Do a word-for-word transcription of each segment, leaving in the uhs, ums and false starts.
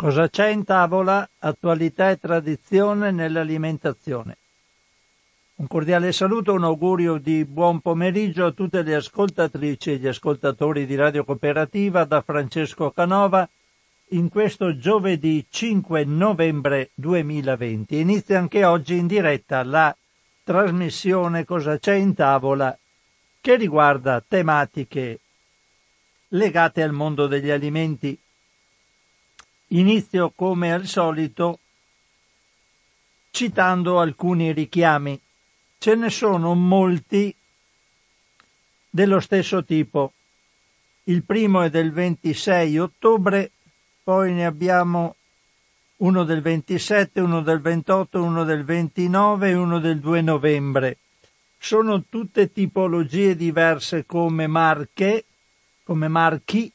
Cosa c'è in tavola? Attualità e tradizione nell'alimentazione. Un cordiale saluto, un augurio di buon pomeriggio a tutte le ascoltatrici e gli ascoltatori di Radio Cooperativa da Francesco Canova in questo giovedì cinque novembre duemilaventi. Inizia anche oggi in diretta la trasmissione Cosa c'è in tavola, che riguarda tematiche legate al mondo degli alimenti. Inizio come al solito citando alcuni richiami. Ce ne sono molti dello stesso tipo. Il primo è del ventisei ottobre, poi ne abbiamo uno del ventisette, uno del ventotto, uno del ventinove e uno del due novembre. Sono tutte tipologie diverse come marche, come marchi,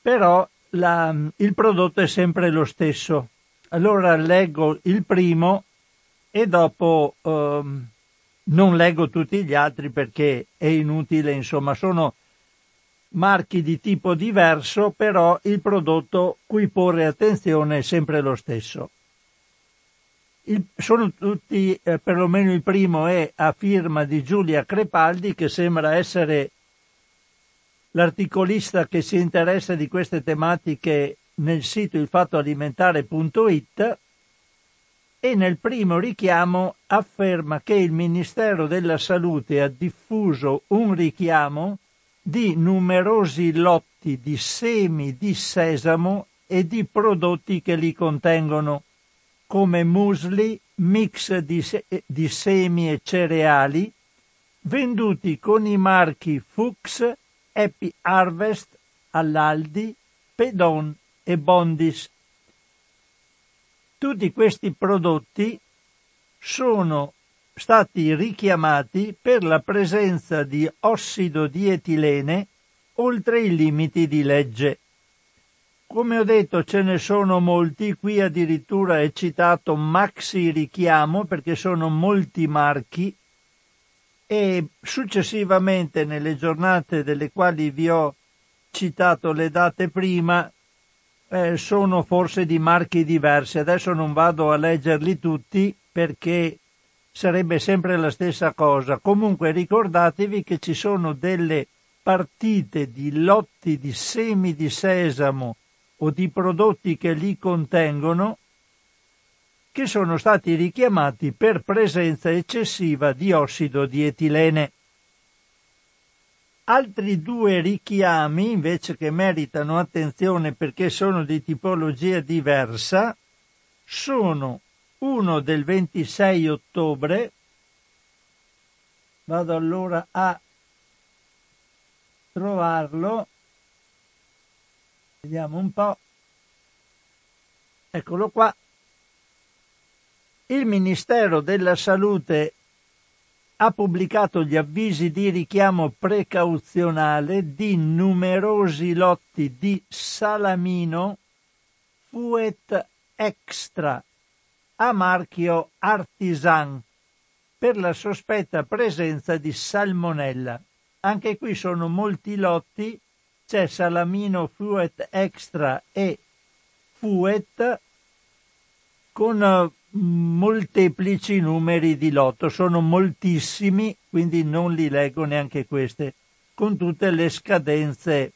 però la, il prodotto è sempre lo stesso. Allora leggo il primo e dopo... Um, Non leggo tutti gli altri perché è inutile, insomma, sono marchi di tipo diverso, però il prodotto cui porre attenzione è sempre lo stesso. Il, sono tutti, eh, perlomeno il primo è a firma di Giulia Crepaldi, che sembra essere l'articolista che si interessa di queste tematiche nel sito il fatto alimentare punto it. E nel primo richiamo afferma che il Ministero della Salute ha diffuso un richiamo di numerosi lotti di semi di sesamo e di prodotti che li contengono, come musli, mix di, se- di semi e cereali, venduti con i marchi Fuchs, Happy Harvest, Allaldi, Pedon e Bondis. Tutti questi prodotti sono stati richiamati per la presenza di ossido di etilene oltre i limiti di legge. Come ho detto, ce ne sono molti, qui addirittura è citato maxi richiamo perché sono molti marchi, e successivamente nelle giornate delle quali vi ho citato le date prima, Eh, sono forse di marchi diversi. Adesso non vado a leggerli tutti perché sarebbe sempre la stessa cosa. Comunque ricordatevi che ci sono delle partite di lotti di semi di sesamo o di prodotti che li contengono che sono stati richiamati per presenza eccessiva di ossido di etilene. Altri due richiami invece che meritano attenzione perché sono di tipologia diversa sono uno del ventisei ottobre, vado allora a trovarlo, vediamo un po', eccolo qua. Il Ministero della Salute ha pubblicato gli avvisi di richiamo precauzionale di numerosi lotti di salamino Fuet Extra a marchio Artisàn per la sospetta presenza di salmonella. Anche qui sono molti lotti, c'è salamino Fuet Extra e Fuet con molteplici numeri di lotto, sono moltissimi, quindi non li leggo neanche queste, con tutte le scadenze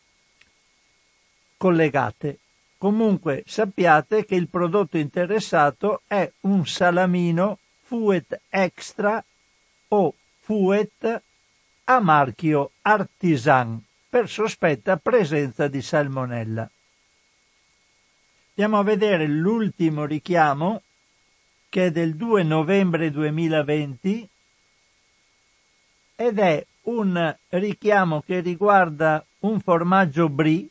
collegate. Comunque sappiate che il prodotto interessato è un salamino Fuet Extra o Fuet a marchio Artisàn per sospetta presenza di salmonella. Andiamo a vedere l'ultimo richiamo, che è del due novembre duemilaventi ed è un richiamo che riguarda un formaggio brie.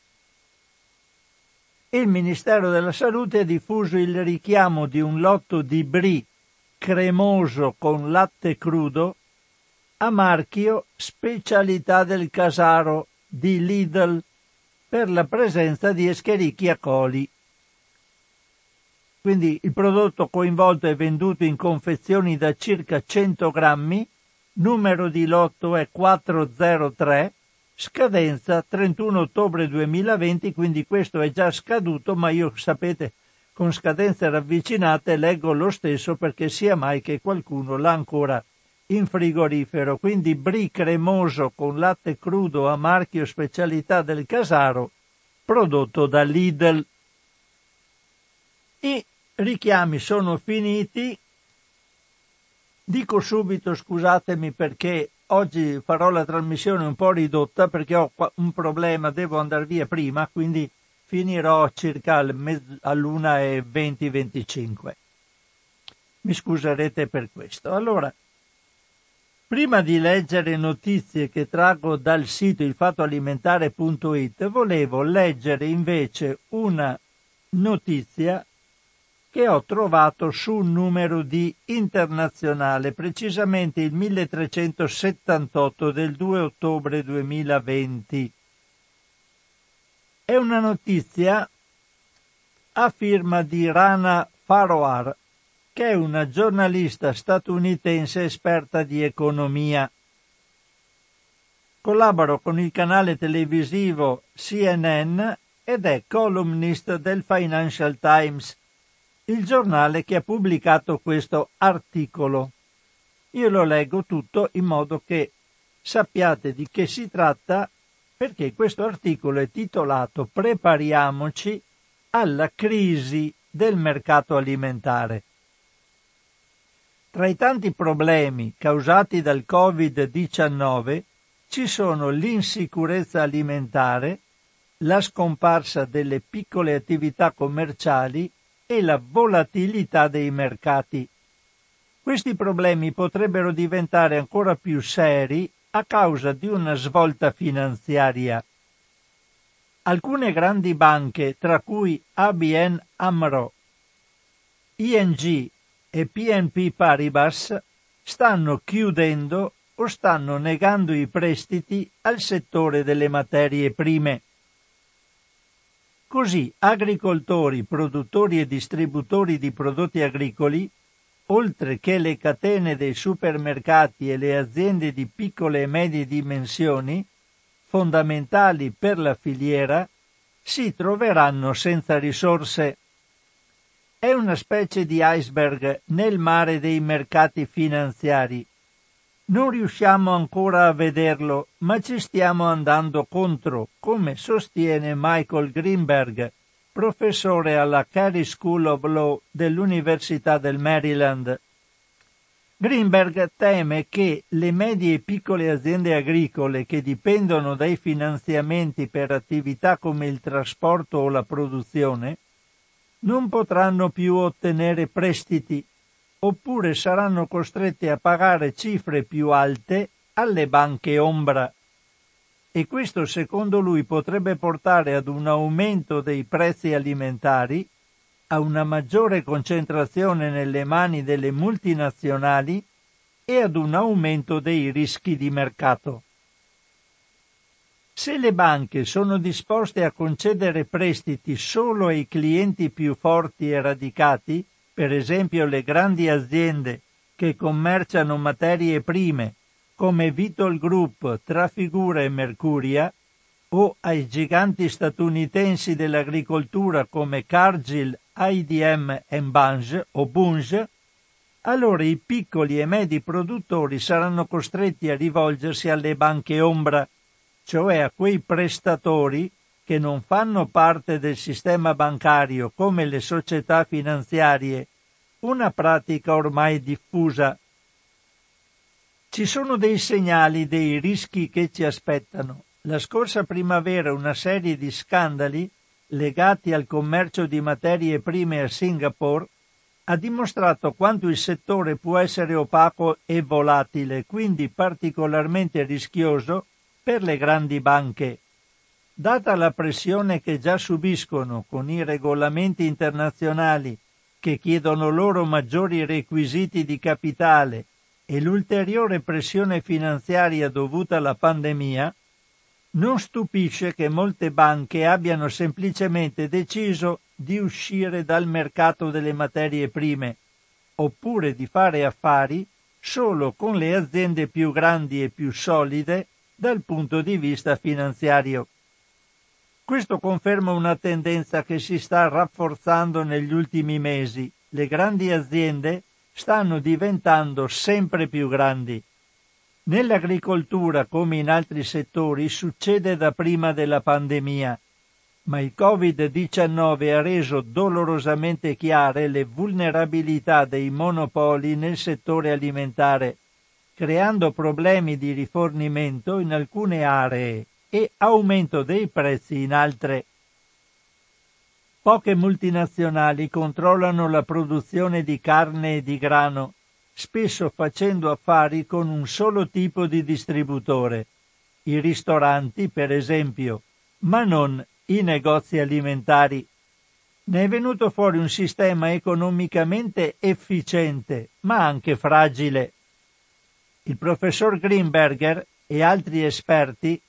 Il Ministero della Salute ha diffuso il richiamo di un lotto di brie cremoso con latte crudo a marchio Specialità del Casaro di Lidl per la presenza di Escherichia coli. Quindi il prodotto coinvolto è venduto in confezioni da circa cento grammi, numero di lotto è quattro zero tre, scadenza trentuno ottobre duemilaventi, quindi questo è già scaduto, ma io sapete con scadenze ravvicinate, leggo lo stesso perché sia mai che qualcuno l'ha ancora in frigorifero, quindi brie cremoso con latte crudo a marchio Specialità del Casaro, prodotto da Lidl. I richiami sono finiti. Dico subito scusatemi perché oggi farò la trasmissione un po' ridotta perché ho un problema, devo andare via prima, quindi finirò circa all'una e venti venticinque. Mi scuserete per questo. Allora, prima di leggere notizie che traggo dal sito il fatto alimentare punto it, volevo leggere invece una notizia che ho trovato su un numero di Internazionale, precisamente il milletrecentosettantotto del due ottobre duemilaventi. È una notizia a firma di Rana Foroohar, che è una giornalista statunitense esperta di economia. Collabora con il canale televisivo C N N ed è columnist del Financial Times, il giornale che ha pubblicato questo articolo. Io lo leggo tutto in modo che sappiate di che si tratta, perché questo articolo è titolato "Prepariamoci alla crisi del mercato alimentare". Tra i tanti problemi causati dal covid diciannove ci sono l'insicurezza alimentare, la scomparsa delle piccole attività commerciali e la volatilità dei mercati. Questi problemi potrebbero diventare ancora più seri a causa di una svolta finanziaria. Alcune grandi banche, tra cui A B N Amro, I N G e B N P Paribas, stanno chiudendo o stanno negando i prestiti al settore delle materie prime. Così agricoltori, produttori e distributori di prodotti agricoli, oltre che le catene dei supermercati e le aziende di piccole e medie dimensioni, fondamentali per la filiera, si troveranno senza risorse. È una specie di iceberg nel mare dei mercati finanziari. Non riusciamo ancora a vederlo, ma ci stiamo andando contro, come sostiene Michael Greenberg, professore alla Carey School of Law dell'Università del Maryland. Greenberg teme che le medie e piccole aziende agricole che dipendono dai finanziamenti per attività come il trasporto o la produzione non potranno più ottenere prestiti, oppure saranno costretti a pagare cifre più alte alle banche ombra, e questo secondo lui potrebbe portare ad un aumento dei prezzi alimentari, a una maggiore concentrazione nelle mani delle multinazionali e ad un aumento dei rischi di mercato. Se le banche sono disposte a concedere prestiti solo ai clienti più forti e radicati, per esempio le grandi aziende che commerciano materie prime come Vitol Group, Trafigura e Mercuria, o ai giganti statunitensi dell'agricoltura come Cargill, I D M e Bunge, o Bunge, allora i piccoli e medi produttori saranno costretti a rivolgersi alle banche ombra, cioè a quei prestatori che non fanno parte del sistema bancario come le società finanziarie, una pratica ormai diffusa. Ci sono dei segnali dei rischi che ci aspettano. La scorsa primavera una serie di scandali legati al commercio di materie prime a Singapore ha dimostrato quanto il settore può essere opaco e volatile, quindi particolarmente rischioso per le grandi banche. Data la pressione che già subiscono con i regolamenti internazionali che chiedono loro maggiori requisiti di capitale e l'ulteriore pressione finanziaria dovuta alla pandemia, non stupisce che molte banche abbiano semplicemente deciso di uscire dal mercato delle materie prime, oppure di fare affari solo con le aziende più grandi e più solide dal punto di vista finanziario. Questo conferma una tendenza che si sta rafforzando negli ultimi mesi. Le grandi aziende stanno diventando sempre più grandi. Nell'agricoltura, come in altri settori, succede da prima della pandemia, ma il covid diciannove ha reso dolorosamente chiare le vulnerabilità dei monopoli nel settore alimentare, creando problemi di rifornimento in alcune aree e aumento dei prezzi in altre. Poche multinazionali controllano la produzione di carne e di grano, spesso facendo affari con un solo tipo di distributore, i ristoranti per esempio, ma non i negozi alimentari. Ne è venuto fuori un sistema economicamente efficiente, ma anche fragile. Il professor Greenberg e altri esperti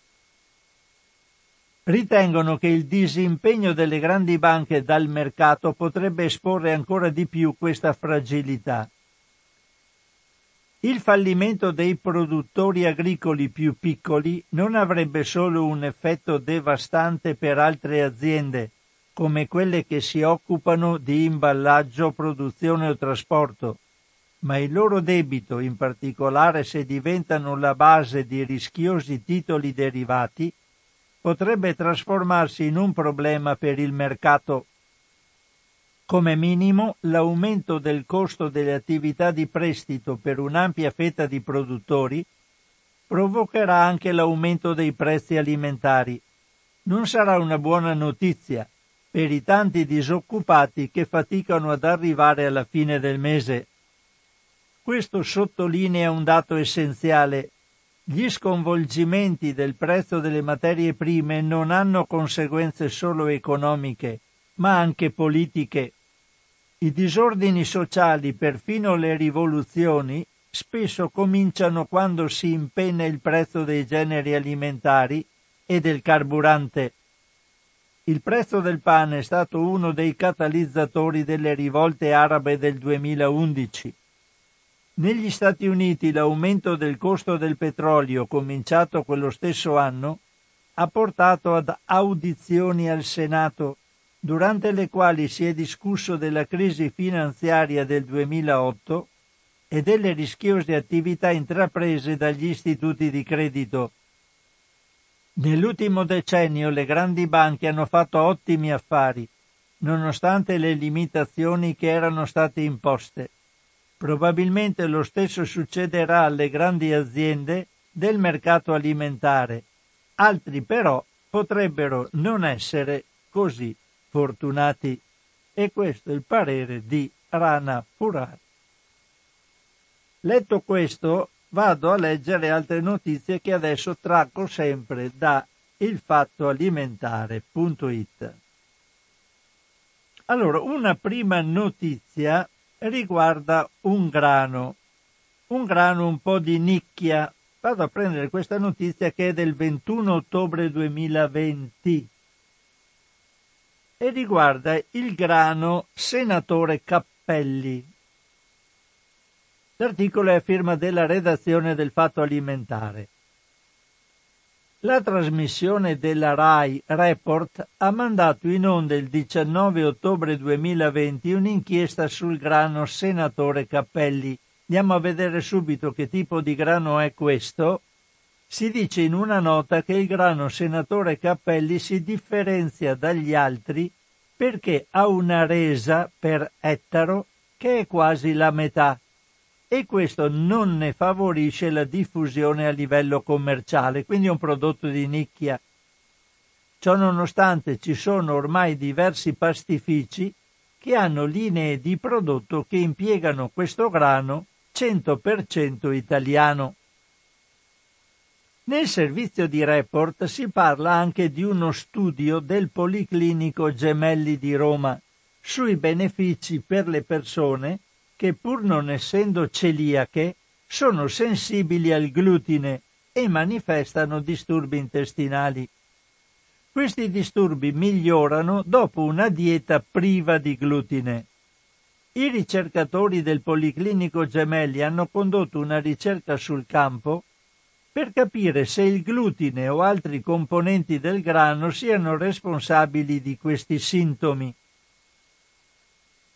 ritengono che il disimpegno delle grandi banche dal mercato potrebbe esporre ancora di più questa fragilità. Il fallimento dei produttori agricoli più piccoli non avrebbe solo un effetto devastante per altre aziende, come quelle che si occupano di imballaggio, produzione o trasporto, ma il loro debito, in particolare se diventano la base di rischiosi titoli derivati, potrebbe trasformarsi in un problema per il mercato. Come minimo, l'aumento del costo delle attività di prestito per un'ampia fetta di produttori provocherà anche l'aumento dei prezzi alimentari. Non sarà una buona notizia per i tanti disoccupati che faticano ad arrivare alla fine del mese. Questo sottolinea un dato essenziale. Gli sconvolgimenti del prezzo delle materie prime non hanno conseguenze solo economiche, ma anche politiche. I disordini sociali, perfino le rivoluzioni, spesso cominciano quando si impenna il prezzo dei generi alimentari e del carburante. Il prezzo del pane è stato uno dei catalizzatori delle rivolte arabe del duemilaundici. Negli Stati Uniti l'aumento del costo del petrolio, cominciato quello stesso anno, ha portato ad audizioni al Senato, durante le quali si è discusso della crisi finanziaria del duemilaotto e delle rischiose attività intraprese dagli istituti di credito. Nell'ultimo decennio le grandi banche hanno fatto ottimi affari, nonostante le limitazioni che erano state imposte. Probabilmente lo stesso succederà alle grandi aziende del mercato alimentare. Altri però potrebbero non essere così fortunati. E questo è il parere di Rana Foroohar. Letto questo, vado a leggere altre notizie che adesso traggo sempre da il fatto alimentare punto it. Allora, una prima notizia riguarda un grano, un grano un po' di nicchia. Vado a prendere questa notizia che è del ventuno ottobre duemilaventi. E riguarda il grano Senatore Cappelli. L'articolo è a firma della redazione del Fatto Alimentare. La trasmissione della RAI Report ha mandato in onda il diciannove ottobre duemilaventi un'inchiesta sul grano Senatore Cappelli. Andiamo a vedere subito che tipo di grano è questo. Si dice in una nota che il grano Senatore Cappelli si differenzia dagli altri perché ha una resa per ettaro che è quasi la metà, e questo non ne favorisce la diffusione a livello commerciale, quindi è un prodotto di nicchia. Ciò nonostante ci sono ormai diversi pastifici che hanno linee di prodotto che impiegano questo grano cento per cento italiano. Nel servizio di Report si parla anche di uno studio del Policlinico Gemelli di Roma sui benefici per le persone che, pur non essendo celiache, sono sensibili al glutine e manifestano disturbi intestinali. Questi disturbi migliorano dopo una dieta priva di glutine. I ricercatori del Policlinico Gemelli hanno condotto una ricerca sul campo per capire se il glutine o altri componenti del grano siano responsabili di questi sintomi.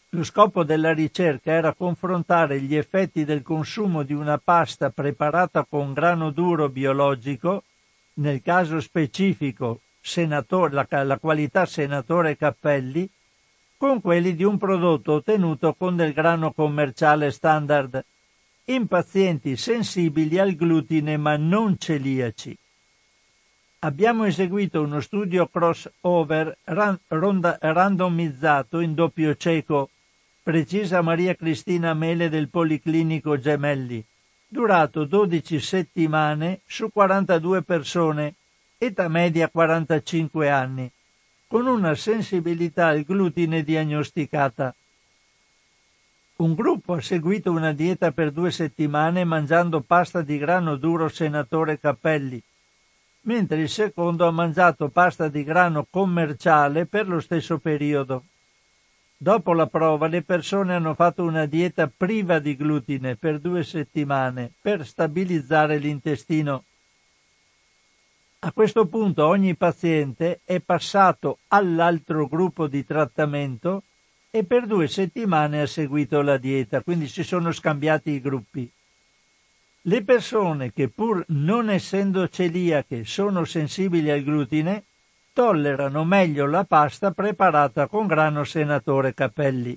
Lo scopo della ricerca era confrontare gli effetti del consumo di una pasta preparata con grano duro biologico, nel caso specifico senatore, la, la qualità Senatore Cappelli, con quelli di un prodotto ottenuto con del grano commerciale standard, in pazienti sensibili al glutine ma non celiaci. Abbiamo eseguito uno studio crossover rand- randomizzato in doppio cieco, precisa Maria Cristina Mele del Policlinico Gemelli, durato dodici settimane su quarantadue persone, età media quarantacinque anni, con una sensibilità al glutine diagnosticata. Un gruppo ha seguito una dieta per due settimane mangiando pasta di grano duro Senatore Cappelli, mentre il secondo ha mangiato pasta di grano commerciale per lo stesso periodo. Dopo la prova, le persone hanno fatto una dieta priva di glutine per due settimane per stabilizzare l'intestino. A questo punto ogni paziente è passato all'altro gruppo di trattamento e per due settimane ha seguito la dieta, quindi si sono scambiati i gruppi. Le persone che, pur non essendo celiache, sono sensibili al glutine, tollerano meglio la pasta preparata con grano Senatore Cappelli.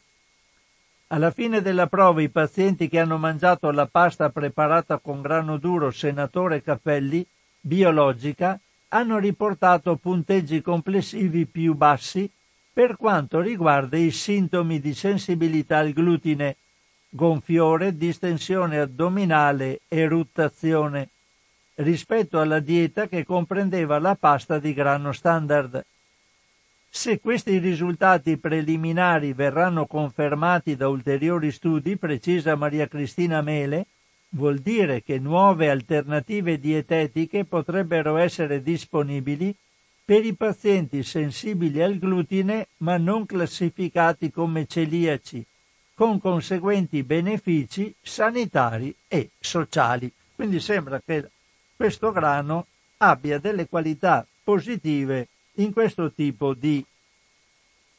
Alla fine della prova, i pazienti che hanno mangiato la pasta preparata con grano duro Senatore Cappelli, biologica, hanno riportato punteggi complessivi più bassi per quanto riguarda i sintomi di sensibilità al glutine, gonfiore, distensione addominale, eruttazione, rispetto alla dieta che comprendeva la pasta di grano standard. Se questi risultati preliminari verranno confermati da ulteriori studi, precisa Maria Cristina Mele, vuol dire che nuove alternative dietetiche potrebbero essere disponibili per i pazienti sensibili al glutine ma non classificati come celiaci, con conseguenti benefici sanitari e sociali. Quindi sembra che questo grano abbia delle qualità positive in questo tipo di,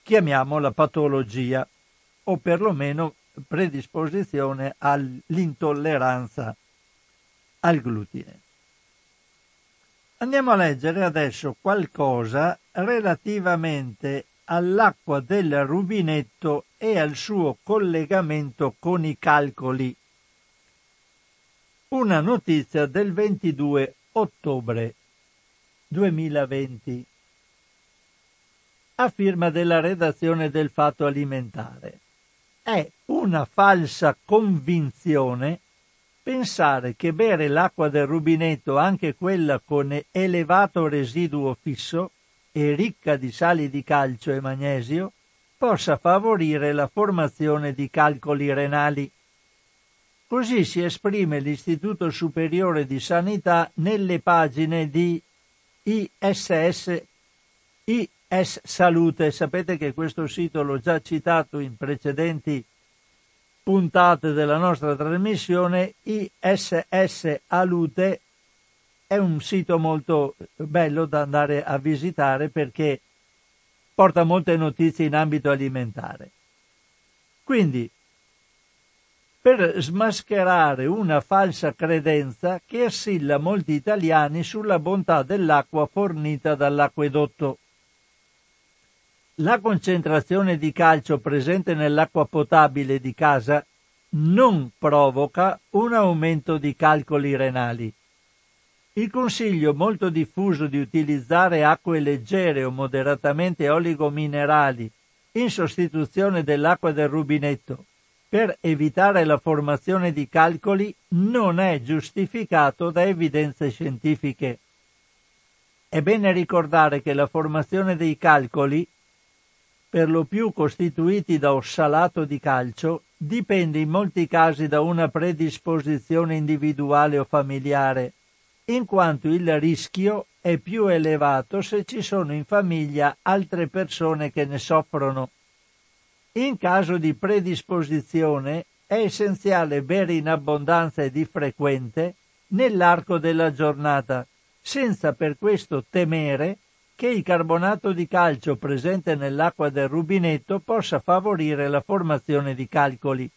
chiamiamola, patologia, o perlomeno predisposizione all'intolleranza al glutine. Andiamo a leggere adesso qualcosa relativamente all'acqua del rubinetto e al suo collegamento con i calcoli. Una notizia del ventidue ottobre duemilaventi, a firma della redazione del Fatto Alimentare. È una falsa convinzione pensare che bere l'acqua del rubinetto, anche quella con elevato residuo fisso e ricca di sali di calcio e magnesio, possa favorire la formazione di calcoli renali. Così si esprime l'Istituto Superiore di Sanità nelle pagine di I S S, I S S Salute. Sapete che questo sito l'ho già citato in precedenti puntate della nostra trasmissione. I S S Salute è un sito molto bello da andare a visitare perché porta molte notizie in ambito alimentare. Quindi, per smascherare una falsa credenza che assilla molti italiani sulla bontà dell'acqua fornita dall'acquedotto. La concentrazione di calcio presente nell'acqua potabile di casa non provoca un aumento di calcoli renali. Il consiglio molto diffuso di utilizzare acque leggere o moderatamente oligominerali in sostituzione dell'acqua del rubinetto per evitare la formazione di calcoli non è giustificato da evidenze scientifiche. È bene ricordare che la formazione dei calcoli, per lo più costituiti da ossalato di calcio, dipende in molti casi da una predisposizione individuale o familiare, in quanto il rischio è più elevato se ci sono in famiglia altre persone che ne soffrono. In caso di predisposizione è essenziale bere in abbondanza e di frequente nell'arco della giornata, senza per questo temere che il carbonato di calcio presente nell'acqua del rubinetto possa favorire la formazione di calcoli.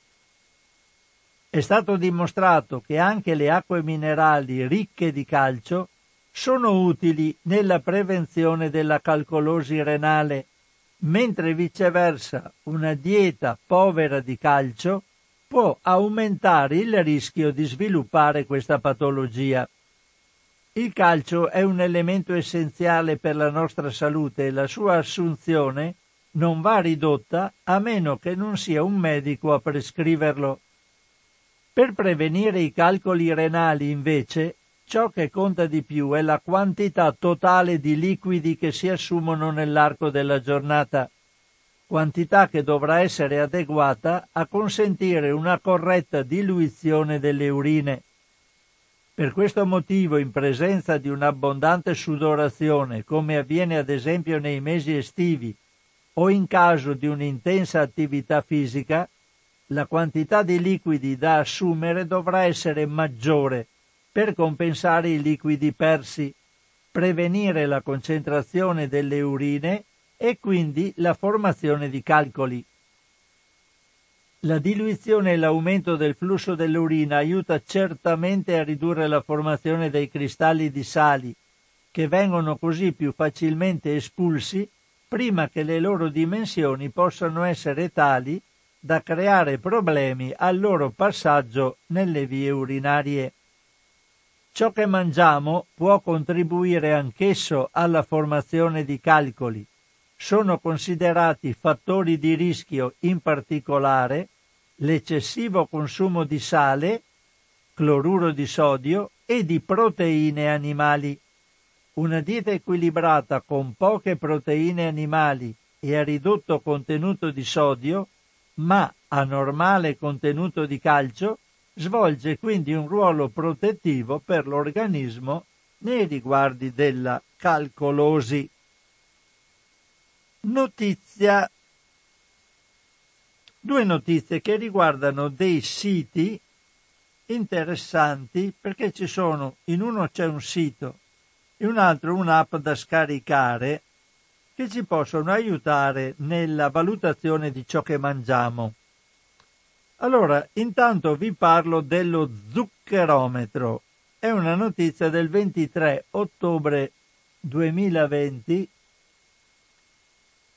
È stato dimostrato che anche le acque minerali ricche di calcio sono utili nella prevenzione della calcolosi renale, mentre viceversa una dieta povera di calcio può aumentare il rischio di sviluppare questa patologia. Il calcio è un elemento essenziale per la nostra salute e la sua assunzione non va ridotta a meno che non sia un medico a prescriverlo. Per prevenire i calcoli renali, invece, ciò che conta di più è la quantità totale di liquidi che si assumono nell'arco della giornata, quantità che dovrà essere adeguata a consentire una corretta diluizione delle urine. Per questo motivo, in presenza di un'abbondante sudorazione, come avviene ad esempio nei mesi estivi o in caso di un'intensa attività fisica, la quantità di liquidi da assumere dovrà essere maggiore per compensare i liquidi persi, prevenire la concentrazione delle urine e quindi la formazione di calcoli. La diluizione e l'aumento del flusso dell'urina aiuta certamente a ridurre la formazione dei cristalli di sali, che vengono così più facilmente espulsi prima che le loro dimensioni possano essere tali da creare problemi al loro passaggio nelle vie urinarie. Ciò che mangiamo può contribuire anch'esso alla formazione di calcoli. Sono considerati fattori di rischio in particolare l'eccessivo consumo di sale, cloruro di sodio e di proteine animali. Una dieta equilibrata con poche proteine animali e a ridotto contenuto di sodio, ma a normale contenuto di calcio, svolge quindi un ruolo protettivo per l'organismo nei riguardi della calcolosi. Notizia. Due notizie che riguardano dei siti interessanti, perché ci sono, in uno c'è un sito, in un altro un'app da scaricare, che ci possono aiutare nella valutazione di ciò che mangiamo. Allora, intanto vi parlo dello zuccherometro. È una notizia del ventitré ottobre duemilaventi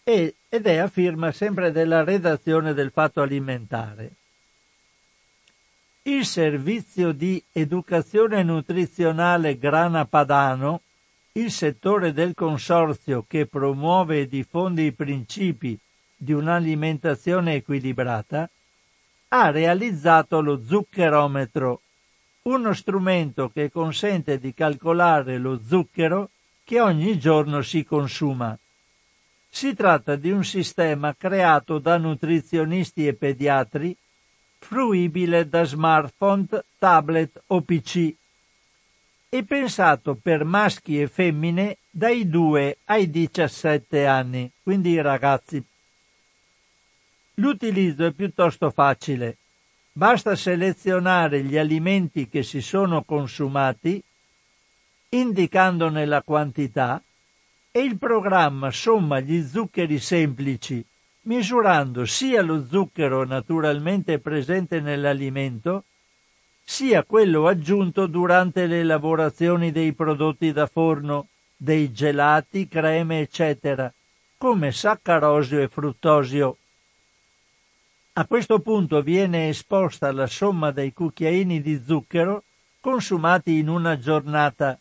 ed è a firma sempre della redazione del Fatto Alimentare. Il servizio di educazione nutrizionale Grana Padano, il settore del consorzio che promuove e diffonde i principi di un'alimentazione equilibrata, ha realizzato lo zuccherometro, uno strumento che consente di calcolare lo zucchero che ogni giorno si consuma. Si tratta di un sistema creato da nutrizionisti e pediatri, fruibile da smartphone, tablet o P C, e pensato per maschi e femmine dai due ai diciassette anni, quindi i ragazzi. L'utilizzo è piuttosto facile. Basta selezionare gli alimenti che si sono consumati, indicandone la quantità, e il programma somma gli zuccheri semplici, misurando sia lo zucchero naturalmente presente nell'alimento, sia quello aggiunto durante le lavorazioni dei prodotti da forno, dei gelati, creme, eccetera, come saccarosio e fruttosio. A questo punto viene esposta la somma dei cucchiaini di zucchero consumati in una giornata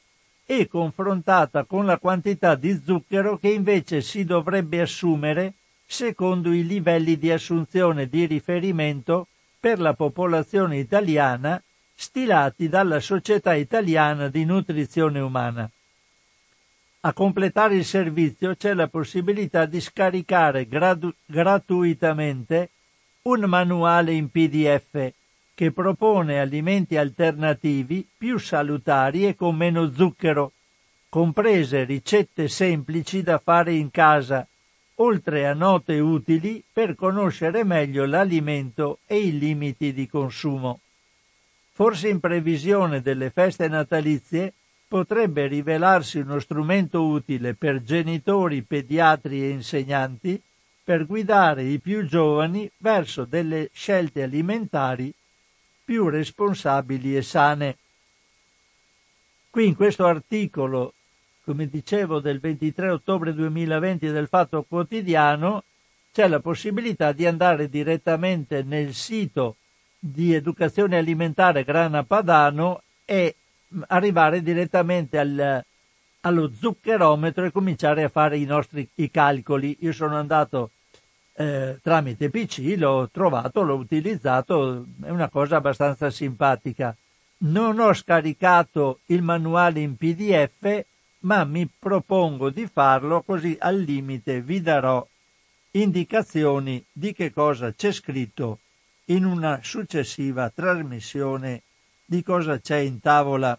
e confrontata con la quantità di zucchero che invece si dovrebbe assumere secondo i livelli di assunzione di riferimento per la popolazione italiana stilati dalla Società Italiana di Nutrizione Umana. A completare il servizio c'è la possibilità di scaricare gradu- gratuitamente un manuale in P D F che propone alimenti alternativi più salutari e con meno zucchero, comprese ricette semplici da fare in casa, oltre a note utili per conoscere meglio l'alimento e i limiti di consumo. forse in previsione delle feste natalizie, potrebbe rivelarsi uno strumento utile per genitori, pediatri e insegnanti per guidare i più giovani verso delle scelte alimentari più responsabili e sane. Qui in questo articolo, come dicevo, del ventitré ottobre duemilaventi del Fatto Quotidiano, c'è la possibilità di andare direttamente nel sito di Educazione Alimentare Grana Padano e arrivare direttamente al, allo zuccherometro e cominciare a fare i nostri i calcoli. Io sono andato eh, tramite P C, l'ho trovato, l'ho utilizzato, è una cosa abbastanza simpatica. Non ho scaricato il manuale in P D F, ma mi propongo di farlo, così al limite vi darò indicazioni di che cosa c'è scritto in una successiva trasmissione, di cosa c'è in tavola.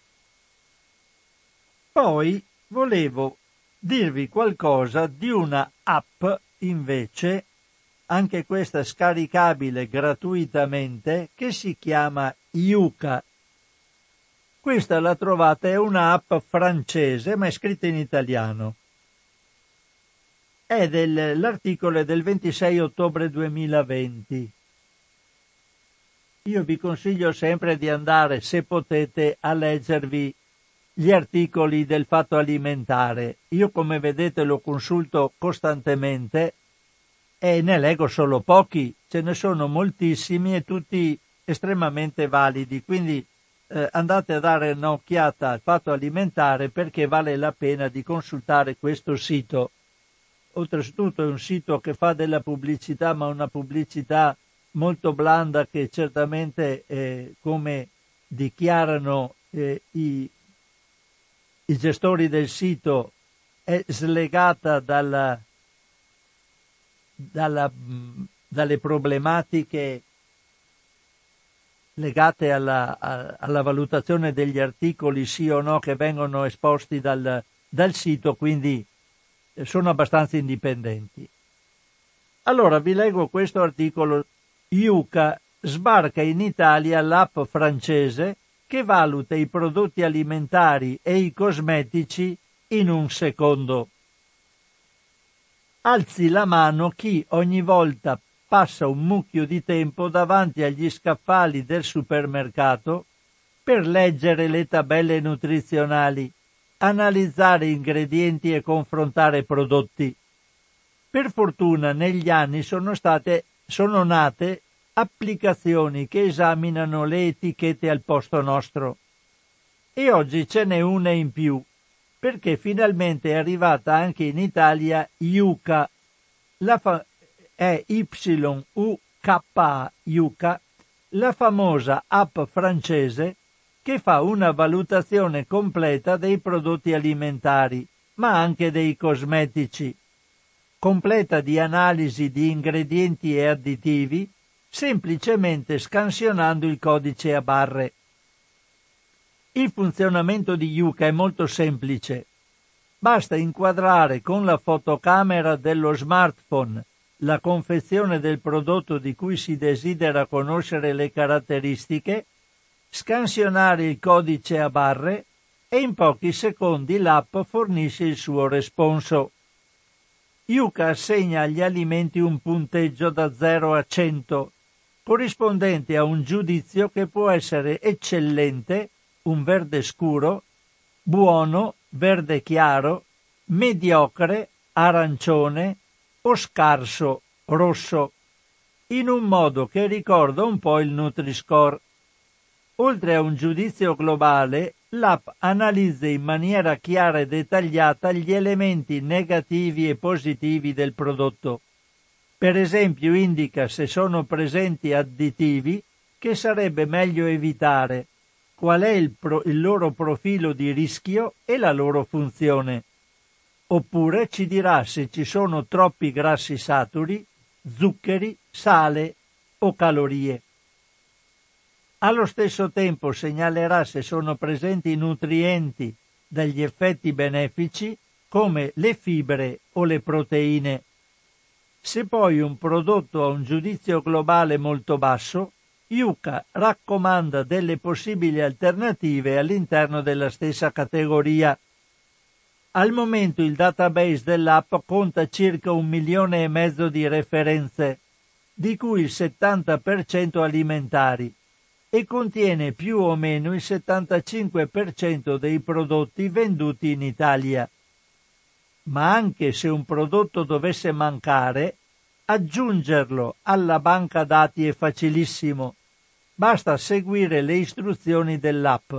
Poi volevo dirvi qualcosa di una app invece, anche questa scaricabile gratuitamente, che si chiama Yuka. Questa la trovate, è un'app francese ma è scritta in italiano. È del, l'articolo è del ventisei ottobre duemilaventi. Io vi consiglio sempre di andare, se potete, a leggervi gli articoli del Fatto Alimentare. Io, come vedete, lo consulto costantemente e ne leggo solo pochi, ce ne sono moltissimi e tutti estremamente validi, quindi eh, andate a dare un'occhiata al Fatto Alimentare, perché vale la pena di consultare questo sito. Oltretutto è un sito che fa della pubblicità, ma una pubblicità molto blanda, che certamente, eh, come dichiarano eh, i, i gestori del sito, è slegata dalla, dalla, dalle problematiche legate alla, a, alla valutazione degli articoli, sì o no, che vengono esposti dal, dal sito, quindi sono abbastanza indipendenti. Allora vi leggo questo articolo. Yuka, sbarca in Italia l'app francese che valuta i prodotti alimentari e i cosmetici in un secondo. Alzi la mano chi ogni volta passa un mucchio di tempo davanti agli scaffali del supermercato per leggere le tabelle nutrizionali, analizzare ingredienti e confrontare prodotti. Per fortuna negli anni sono state sono nate applicazioni che esaminano le etichette al posto nostro. E oggi ce n'è una in più, perché finalmente è arrivata anche in Italia Yuka. La fa- è Y U K A, Yuka, la famosa app francese che fa una valutazione completa dei prodotti alimentari, ma anche dei cosmetici, completa di analisi di ingredienti e additivi, semplicemente scansionando il codice a barre. Il funzionamento di Yuka è molto semplice. Basta inquadrare con la fotocamera dello smartphone la confezione del prodotto di cui si desidera conoscere le caratteristiche, scansionare il codice a barre e in pochi secondi l'app fornisce il suo responso. Yuka assegna agli alimenti un punteggio da zero a cento, corrispondente a un giudizio che può essere eccellente, un verde scuro, buono, verde chiaro, mediocre, arancione o scarso, rosso, in un modo che ricorda un po' il Nutri-Score. Oltre a un giudizio globale, l'app analizza in maniera chiara e dettagliata gli elementi negativi e positivi del prodotto. Per esempio, indica se sono presenti additivi che sarebbe meglio evitare, qual è il, pro- il loro profilo di rischio e la loro funzione. Oppure ci dirà se ci sono troppi grassi saturi, zuccheri, sale o calorie. Allo stesso tempo segnalerà se sono presenti nutrienti dagli effetti benefici come le fibre o le proteine. Se poi un prodotto ha un giudizio globale molto basso, Yuka raccomanda delle possibili alternative all'interno della stessa categoria. Al momento il database dell'app conta circa un milione e mezzo di referenze, di cui il settanta per cento alimentari, e contiene più o meno il settantacinque per cento dei prodotti venduti in Italia. Ma anche se un prodotto dovesse mancare, aggiungerlo alla banca dati è facilissimo. Basta seguire le istruzioni dell'app,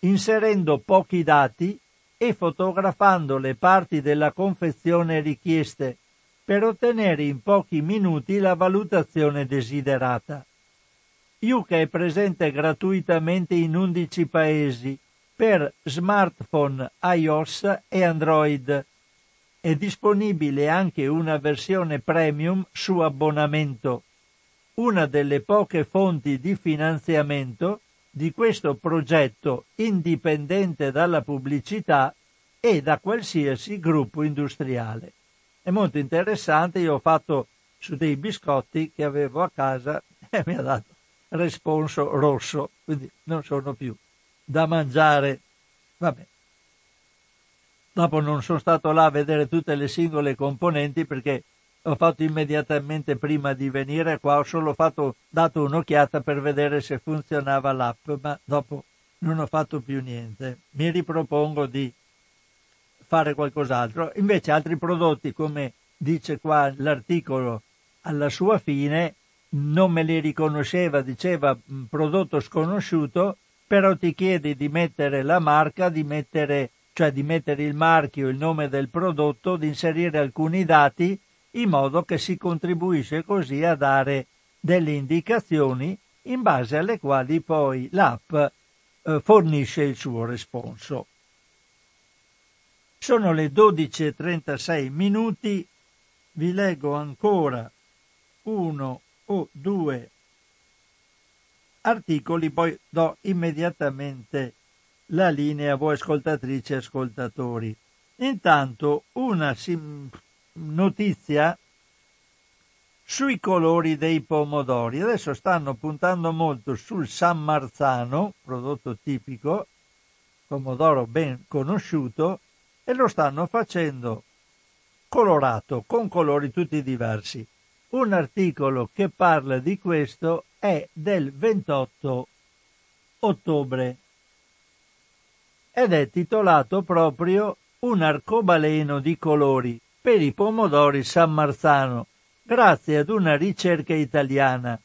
inserendo pochi dati e fotografando le parti della confezione richieste per ottenere in pochi minuti la valutazione desiderata. Yuka è presente gratuitamente in undici paesi per smartphone iOS e Android. È disponibile anche una versione premium su abbonamento. Una delle poche fonti di finanziamento di questo progetto indipendente dalla pubblicità e da qualsiasi gruppo industriale. È molto interessante, io ho fatto su dei biscotti che avevo a casa e mi ha dato responso rosso, quindi non sono più da mangiare. Vabbè. Dopo non sono stato là a vedere tutte le singole componenti perché ho fatto immediatamente prima di venire qua, ho solo fatto, dato un'occhiata per vedere se funzionava l'app, ma dopo non ho fatto più niente. Mi ripropongo di fare qualcos'altro. Invece altri prodotti, come dice qua l'articolo alla sua fine, non me li riconosceva, diceva prodotto sconosciuto, però ti chiedi di mettere la marca, di mettere... cioè di mettere il marchio, il nome del prodotto, di inserire alcuni dati in modo che si contribuisce così a dare delle indicazioni in base alle quali poi l'app eh, fornisce il suo responso. Sono le dodici e trentasei minuti, vi leggo ancora uno o due articoli, poi do immediatamente la linea a voi ascoltatrici e ascoltatori. Intanto una sim- notizia sui colori dei pomodori. Adesso stanno puntando molto sul San Marzano, prodotto tipico, pomodoro ben conosciuto, e lo stanno facendo colorato, con colori tutti diversi. Un articolo che parla di questo è del ventotto ottobre. Ed è titolato proprio Un arcobaleno di colori per i pomodori San Marzano, grazie ad una ricerca italiana.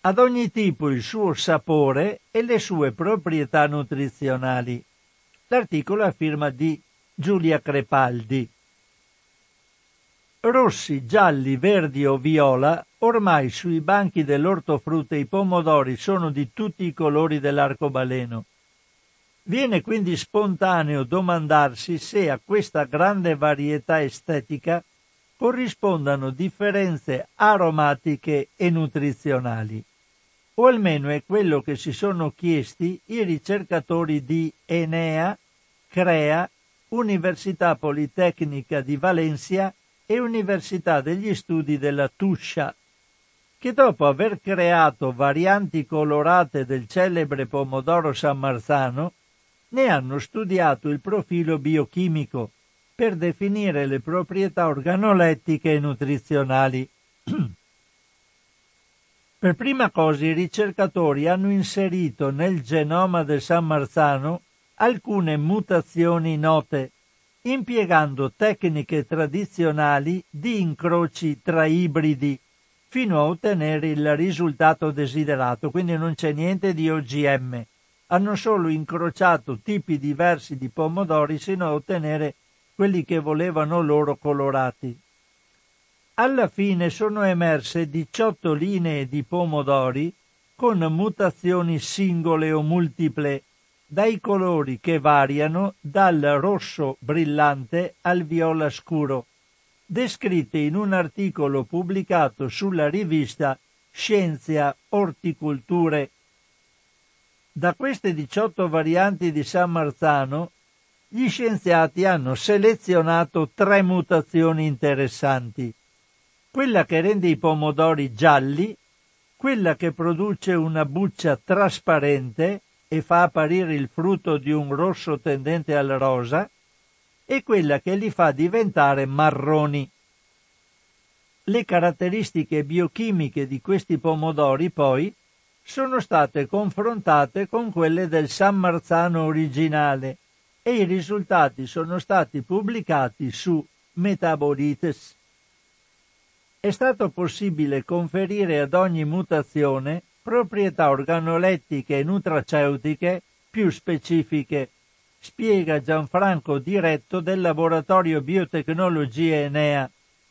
Ad ogni tipo il suo sapore e le sue proprietà nutrizionali. L'articolo è a firma di Giulia Crepaldi. Rossi, gialli, verdi o viola, ormai sui banchi dell'ortofrutta i pomodori sono di tutti i colori dell'arcobaleno. Viene quindi spontaneo domandarsi se a questa grande varietà estetica corrispondano differenze aromatiche e nutrizionali. O almeno è quello che si sono chiesti i ricercatori di Enea, Crea, Università Politecnica di Valencia e Università degli Studi della Tuscia, che dopo aver creato varianti colorate del celebre pomodoro San Marzano, ne hanno studiato il profilo biochimico per definire le proprietà organolettiche e nutrizionali. Per prima cosa i ricercatori hanno inserito nel genoma del San Marzano alcune mutazioni note, impiegando tecniche tradizionali di incroci tra ibridi fino a ottenere il risultato desiderato, quindi non c'è niente di O G M. Hanno solo incrociato tipi diversi di pomodori sino a ottenere quelli che volevano loro colorati. Alla fine sono emerse diciotto linee di pomodori con mutazioni singole o multiple, dai colori che variano dal rosso brillante al viola scuro, descritte in un articolo pubblicato sulla rivista Scienza Orticolture. Da queste diciotto varianti di San Marzano, gli scienziati hanno selezionato tre mutazioni interessanti. Quella che rende i pomodori gialli, quella che produce una buccia trasparente e fa apparire il frutto di un rosso tendente al rosa, e quella che li fa diventare marroni. Le caratteristiche biochimiche di questi pomodori, poi, sono state confrontate con quelle del San Marzano originale e i risultati sono stati pubblicati su Metabolites. È stato possibile conferire ad ogni mutazione proprietà organolettiche e nutraceutiche più specifiche, spiega Gianfranco Diretto del laboratorio Biotecnologie Enea,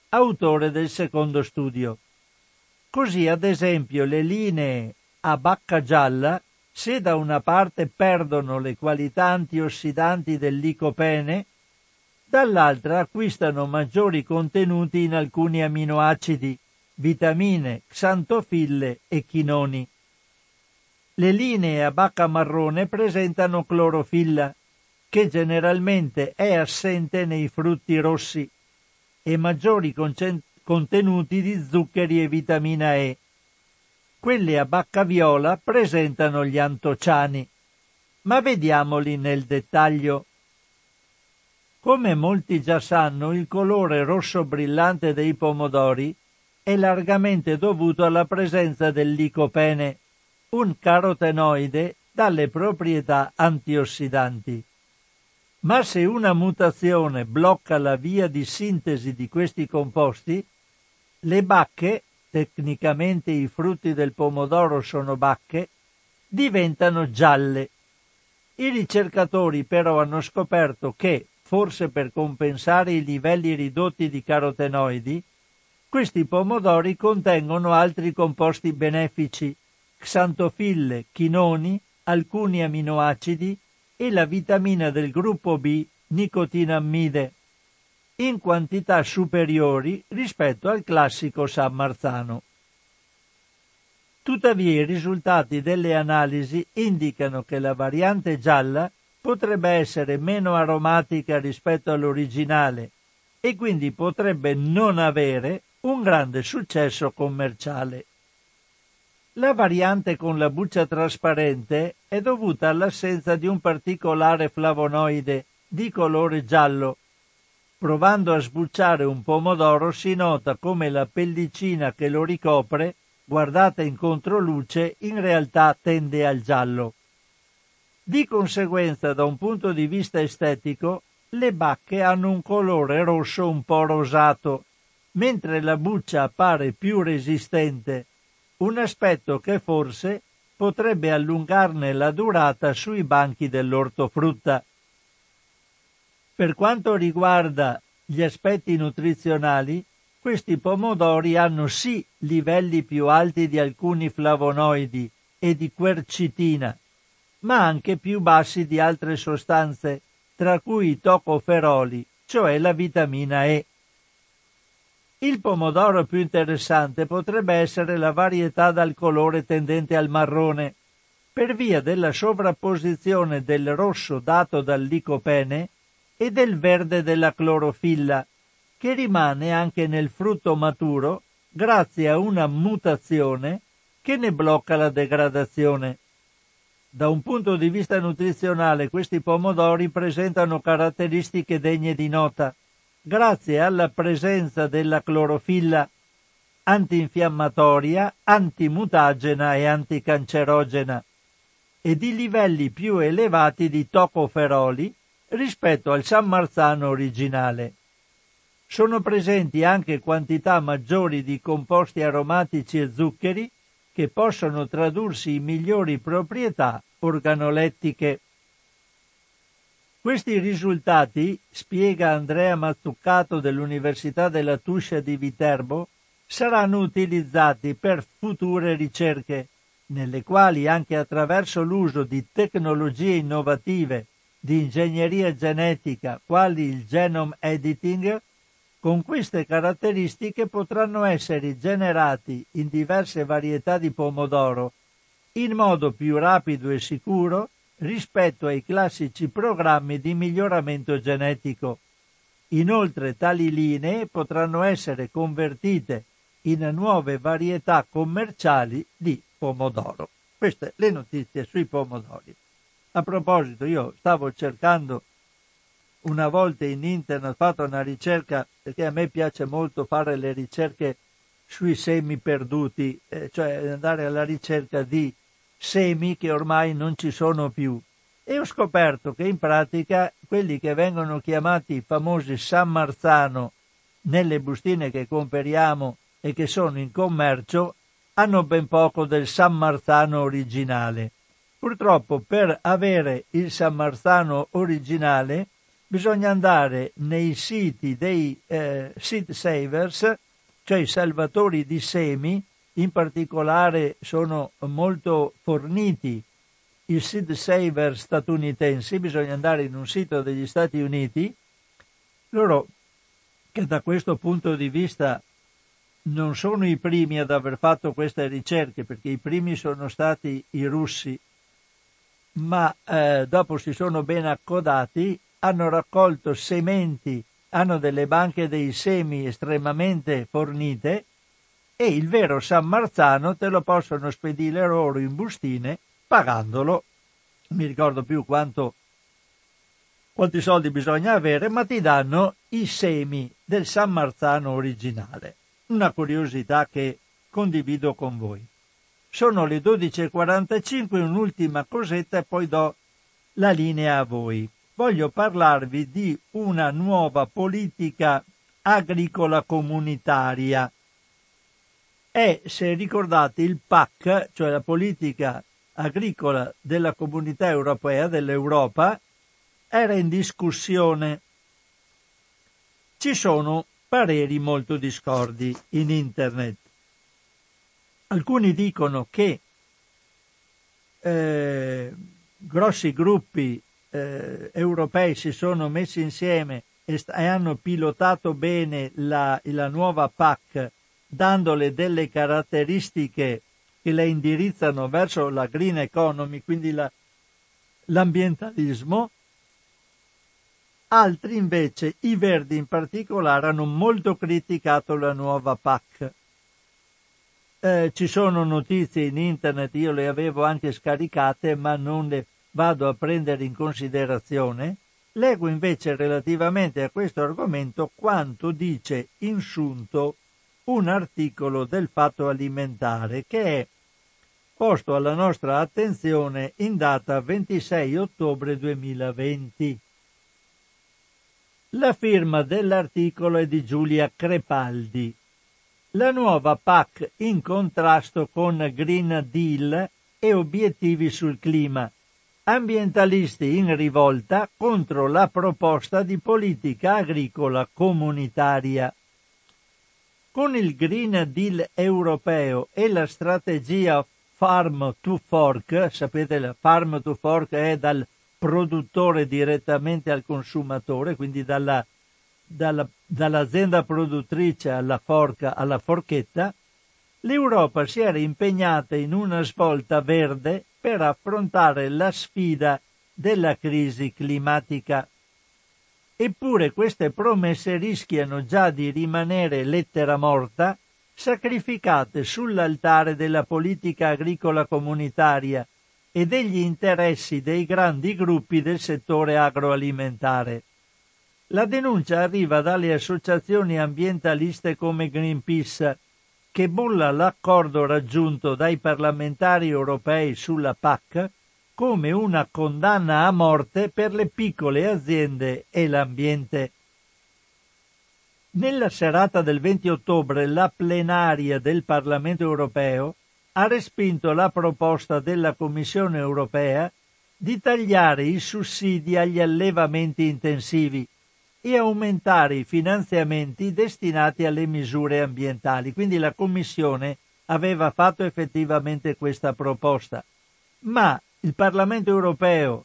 autore del secondo studio. Così, ad esempio, le linee a bacca gialla, se da una parte perdono le qualità antiossidanti del licopene, dall'altra acquistano maggiori contenuti in alcuni aminoacidi, vitamine, xantofille e chinoni. Le linee a bacca marrone presentano clorofilla, che generalmente è assente nei frutti rossi, e maggiori concent- contenuti di zuccheri e vitamina E. Quelle a bacca viola presentano gli antociani, ma vediamoli nel dettaglio. Come molti già sanno, il colore rosso brillante dei pomodori è largamente dovuto alla presenza del licopene, un carotenoide dalle proprietà antiossidanti. Ma se una mutazione blocca la via di sintesi di questi composti, le bacche, tecnicamente i frutti del pomodoro sono bacche, diventano gialle. I ricercatori però hanno scoperto che, forse per compensare i livelli ridotti di carotenoidi, questi pomodori contengono altri composti benefici, xantofille, chinoni, alcuni aminoacidi e la vitamina del gruppo B, nicotinammide, in quantità superiori rispetto al classico San Marzano. Tuttavia i risultati delle analisi indicano che la variante gialla potrebbe essere meno aromatica rispetto all'originale e quindi potrebbe non avere un grande successo commerciale. La variante con la buccia trasparente è dovuta all'assenza di un particolare flavonoide di colore giallo. Provando a sbucciare un pomodoro si nota come la pellicina che lo ricopre, guardata in controluce, in realtà tende al giallo. Di conseguenza, da un punto di vista estetico, le bacche hanno un colore rosso un po' rosato, mentre la buccia appare più resistente, un aspetto che forse potrebbe allungarne la durata sui banchi dell'ortofrutta. Per quanto riguarda gli aspetti nutrizionali, questi pomodori hanno sì livelli più alti di alcuni flavonoidi e di quercitina, ma anche più bassi di altre sostanze, tra cui i tocoferoli, cioè la vitamina E. Il pomodoro più interessante potrebbe essere la varietà dal colore tendente al marrone, per via della sovrapposizione del rosso dato dal licopene e del verde della clorofilla, che rimane anche nel frutto maturo grazie a una mutazione che ne blocca la degradazione. Da un punto di vista nutrizionale, questi pomodori presentano caratteristiche degne di nota, grazie alla presenza della clorofilla, antinfiammatoria, antimutagena e anticancerogena, e di livelli più elevati di tocoferoli rispetto al San Marzano originale. Sono presenti anche quantità maggiori di composti aromatici e zuccheri che possono tradursi in migliori proprietà organolettiche. Questi risultati, spiega Andrea Mazzuccato dell'Università della Tuscia di Viterbo, saranno utilizzati per future ricerche, nelle quali anche attraverso l'uso di tecnologie innovative di ingegneria genetica, quali il genome editing, con queste caratteristiche potranno essere generati in diverse varietà di pomodoro in modo più rapido e sicuro rispetto ai classici programmi di miglioramento genetico. Inoltre tali linee potranno essere convertite in nuove varietà commerciali di pomodoro. Queste le notizie sui pomodori. A proposito, io stavo cercando una volta in internet, ho fatto una ricerca, perché a me piace molto fare le ricerche sui semi perduti, eh, cioè andare alla ricerca di semi che ormai non ci sono più. E ho scoperto che in pratica quelli che vengono chiamati i famosi San Marzano nelle bustine che comperiamo e che sono in commercio hanno ben poco del San Marzano originale. Purtroppo per avere il San Marzano originale bisogna andare nei siti dei eh, seed savers, cioè i salvatori di semi. In particolare sono molto forniti i seed saver statunitensi, bisogna andare in un sito degli Stati Uniti, loro che da questo punto di vista non sono i primi ad aver fatto queste ricerche, perché i primi sono stati i russi, ma eh, dopo si sono ben accodati, hanno raccolto sementi, hanno delle banche dei semi estremamente fornite, e il vero San Marzano te lo possono spedire loro in bustine pagandolo, mi ricordo più quanto, quanti soldi bisogna avere, ma ti danno i semi del San Marzano originale. Una curiosità che condivido con voi. Sono le dodici e quarantacinque, un'ultima cosetta e poi do la linea a voi. Voglio parlarvi di una nuova politica agricola comunitaria. È, se ricordate, il P A C, cioè la politica agricola della comunità europea, dell'Europa, era in discussione. Ci sono pareri molto discordi in internet. Alcuni dicono che eh, grossi gruppi eh, europei si sono messi insieme e, st- e hanno pilotato bene la, la nuova P A C, dandole delle caratteristiche che le indirizzano verso la green economy, quindi la, l'ambientalismo. Altri invece, i verdi in particolare, hanno molto criticato la nuova P A C. Eh, ci sono notizie in internet, io le avevo anche scaricate, ma non le vado a prendere in considerazione. Leggo invece relativamente a questo argomento quanto dice insunto un articolo del Fatto Alimentare che è posto alla nostra attenzione in data ventisei ottobre duemilaventi. La firma dell'articolo è di Giulia Crepaldi. La nuova P A C in contrasto con Green Deal e obiettivi sul clima. Ambientalisti in rivolta contro la proposta di politica agricola comunitaria. Con il Green Deal europeo e la strategia Farm to Fork, sapete la Farm to Fork è dal produttore direttamente al consumatore, quindi dalla, dalla, dall'azienda produttrice alla forca, alla forchetta, l'Europa si era impegnata in una svolta verde per affrontare la sfida della crisi climatica. Eppure queste promesse rischiano già di rimanere lettera morta, sacrificate sull'altare della politica agricola comunitaria e degli interessi dei grandi gruppi del settore agroalimentare. La denuncia arriva dalle associazioni ambientaliste come Greenpeace, che bolla l'accordo raggiunto dai parlamentari europei sulla P A C come una condanna a morte per le piccole aziende e l'ambiente. Nella serata del venti ottobre la plenaria del Parlamento europeo ha respinto la proposta della Commissione europea di tagliare i sussidi agli allevamenti intensivi e aumentare i finanziamenti destinati alle misure ambientali. Quindi la Commissione aveva fatto effettivamente questa proposta, ma il Parlamento europeo,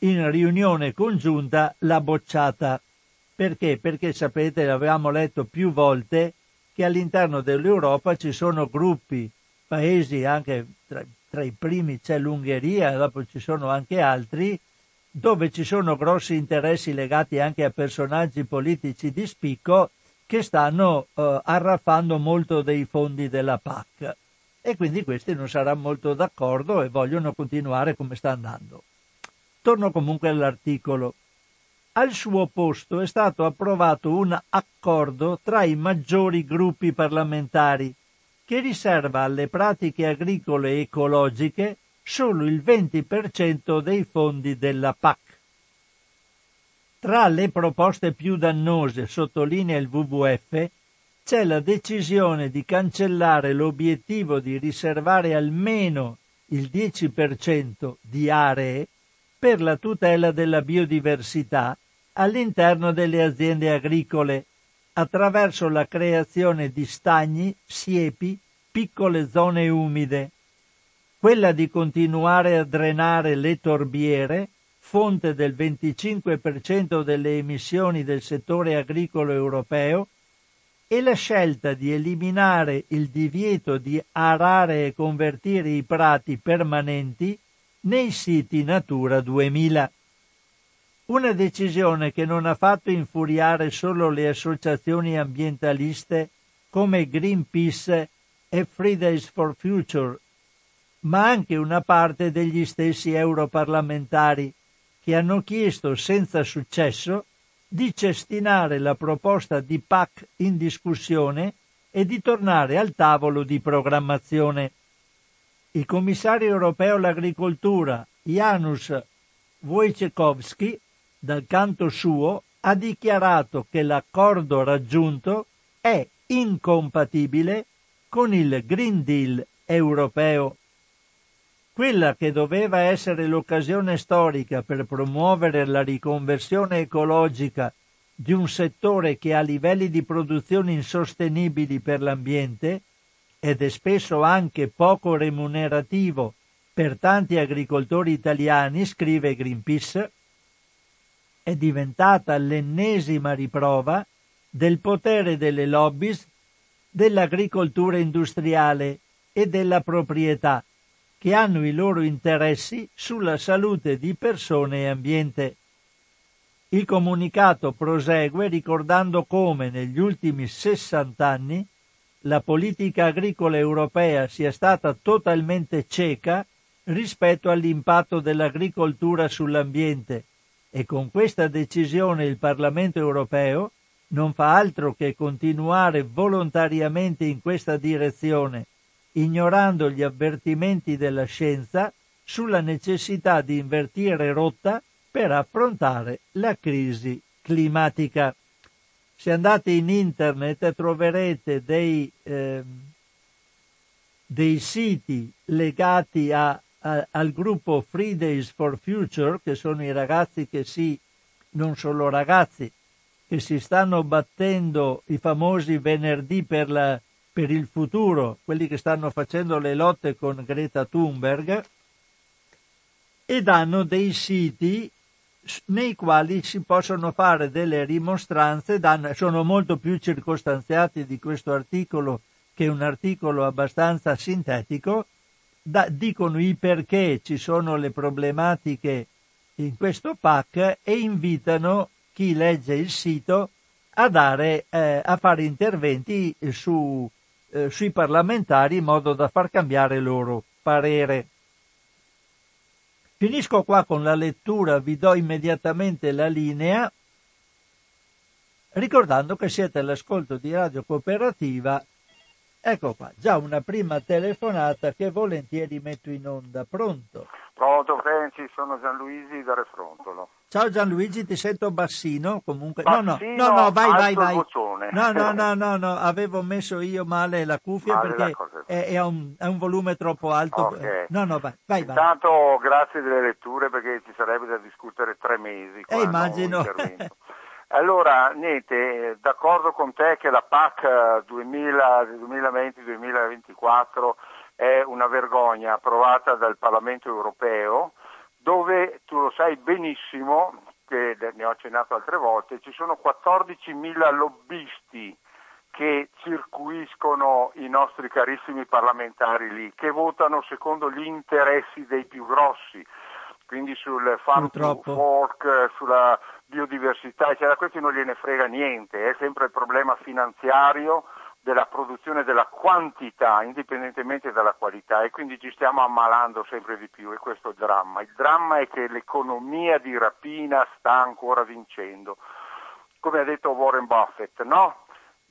in riunione congiunta, l'ha bocciata. Perché? Perché sapete, l'avevamo letto più volte, che all'interno dell'Europa ci sono gruppi, paesi, anche tra, tra i primi c'è l'Ungheria, dopo ci sono anche altri, dove ci sono grossi interessi legati anche a personaggi politici di spicco che stanno eh, arraffando molto dei fondi della P A C, e quindi questi non saranno molto d'accordo e vogliono continuare come sta andando. Torno comunque all'articolo. Al suo posto è stato approvato un accordo tra i maggiori gruppi parlamentari che riserva alle pratiche agricole e ecologiche solo il venti per cento dei fondi della P A C. Tra le proposte più dannose, sottolinea il W W F, c'è la decisione di cancellare l'obiettivo di riservare almeno il dieci per cento di aree per la tutela della biodiversità all'interno delle aziende agricole, attraverso la creazione di stagni, siepi, piccole zone umide. Quella di continuare a drenare le torbiere, fonte del venticinque per cento delle emissioni del settore agricolo europeo, e la scelta di eliminare il divieto di arare e convertire i prati permanenti nei siti Natura duemila. Una decisione che non ha fatto infuriare solo le associazioni ambientaliste come Greenpeace e Fridays for Future, ma anche una parte degli stessi europarlamentari, che hanno chiesto senza successo di cestinare la proposta di P A C in discussione e di tornare al tavolo di programmazione. Il commissario europeo all'agricoltura, Janusz Wojciechowski, dal canto suo, ha dichiarato che l'accordo raggiunto è incompatibile con il Green Deal europeo. Quella che doveva essere l'occasione storica per promuovere la riconversione ecologica di un settore che ha livelli di produzione insostenibili per l'ambiente ed è spesso anche poco remunerativo per tanti agricoltori italiani, scrive Greenpeace, è diventata l'ennesima riprova del potere delle lobbies, dell'agricoltura industriale e della proprietà, che hanno i loro interessi sulla salute di persone e ambiente. Il comunicato prosegue ricordando come negli ultimi sessanta anni la politica agricola europea sia stata totalmente cieca rispetto all'impatto dell'agricoltura sull'ambiente, e con questa decisione il Parlamento europeo non fa altro che continuare volontariamente in questa direzione, ignorando gli avvertimenti della scienza sulla necessità di invertire rotta per affrontare la crisi climatica. Se andate in internet troverete dei, eh, dei siti legati a, a, al gruppo Fridays for Future, che sono i ragazzi che si, non solo ragazzi, che si stanno battendo i famosi venerdì per la per il futuro, quelli che stanno facendo le lotte con Greta Thunberg, ed hanno dei siti nei quali si possono fare delle rimostranze, sono molto più circostanziati di questo articolo, che è un articolo abbastanza sintetico, da, dicono i perché ci sono le problematiche in questo P A C e invitano chi legge il sito a, dare, eh, a fare interventi su sui parlamentari in modo da far cambiare loro parere. Finisco qua con la lettura, vi do immediatamente la linea, ricordando che siete all'ascolto di Radio Cooperativa. Ecco qua, già una prima telefonata che volentieri metto in onda. Pronto? Pronto Franci, sono Gianluigi da Refrontolo. Ciao Gianluigi, ti sento bassino comunque. Bassino, no, no, no, no, vai, vai, vai. No, no, no, no, no, avevo messo io male la cuffia male perché la è, è, un, è un volume troppo alto. Okay. No, no, vai, vai. Intanto vai. Grazie delle letture, perché ci sarebbe da discutere tre mesi. Eh, immagino. Allora, niente, d'accordo con te che la P A C duemilaventi duemilaventiquattro è una vergogna approvata dal Parlamento europeo, dove tu lo sai benissimo, che ne ho accennato altre volte, ci sono quattordicimila lobbisti che circuiscono i nostri carissimi parlamentari lì, che votano secondo gli interessi dei più grossi, quindi sul farm to fork, sulla biodiversità, eccetera, a questi non gliene frega niente, è sempre il problema finanziario della produzione della quantità, indipendentemente dalla qualità, e quindi ci stiamo ammalando sempre di più, e questo è il dramma. Il dramma è che l'economia di rapina sta ancora vincendo. Come ha detto Warren Buffett, no?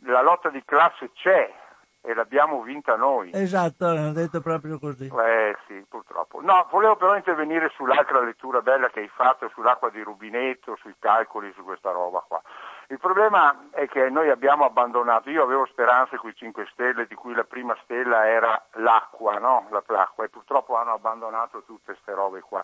La lotta di classe c'è e l'abbiamo vinta noi. Esatto, hanno detto proprio così. Eh sì, purtroppo. No, volevo però intervenire sull'altra lettura bella che hai fatto, sull'acqua di rubinetto, sui calcoli, su questa roba qua. Il problema è che noi abbiamo abbandonato, io avevo speranze con i cinque Stelle, di cui la prima stella era l'acqua, no? La placqua, e purtroppo hanno abbandonato tutte queste robe qua.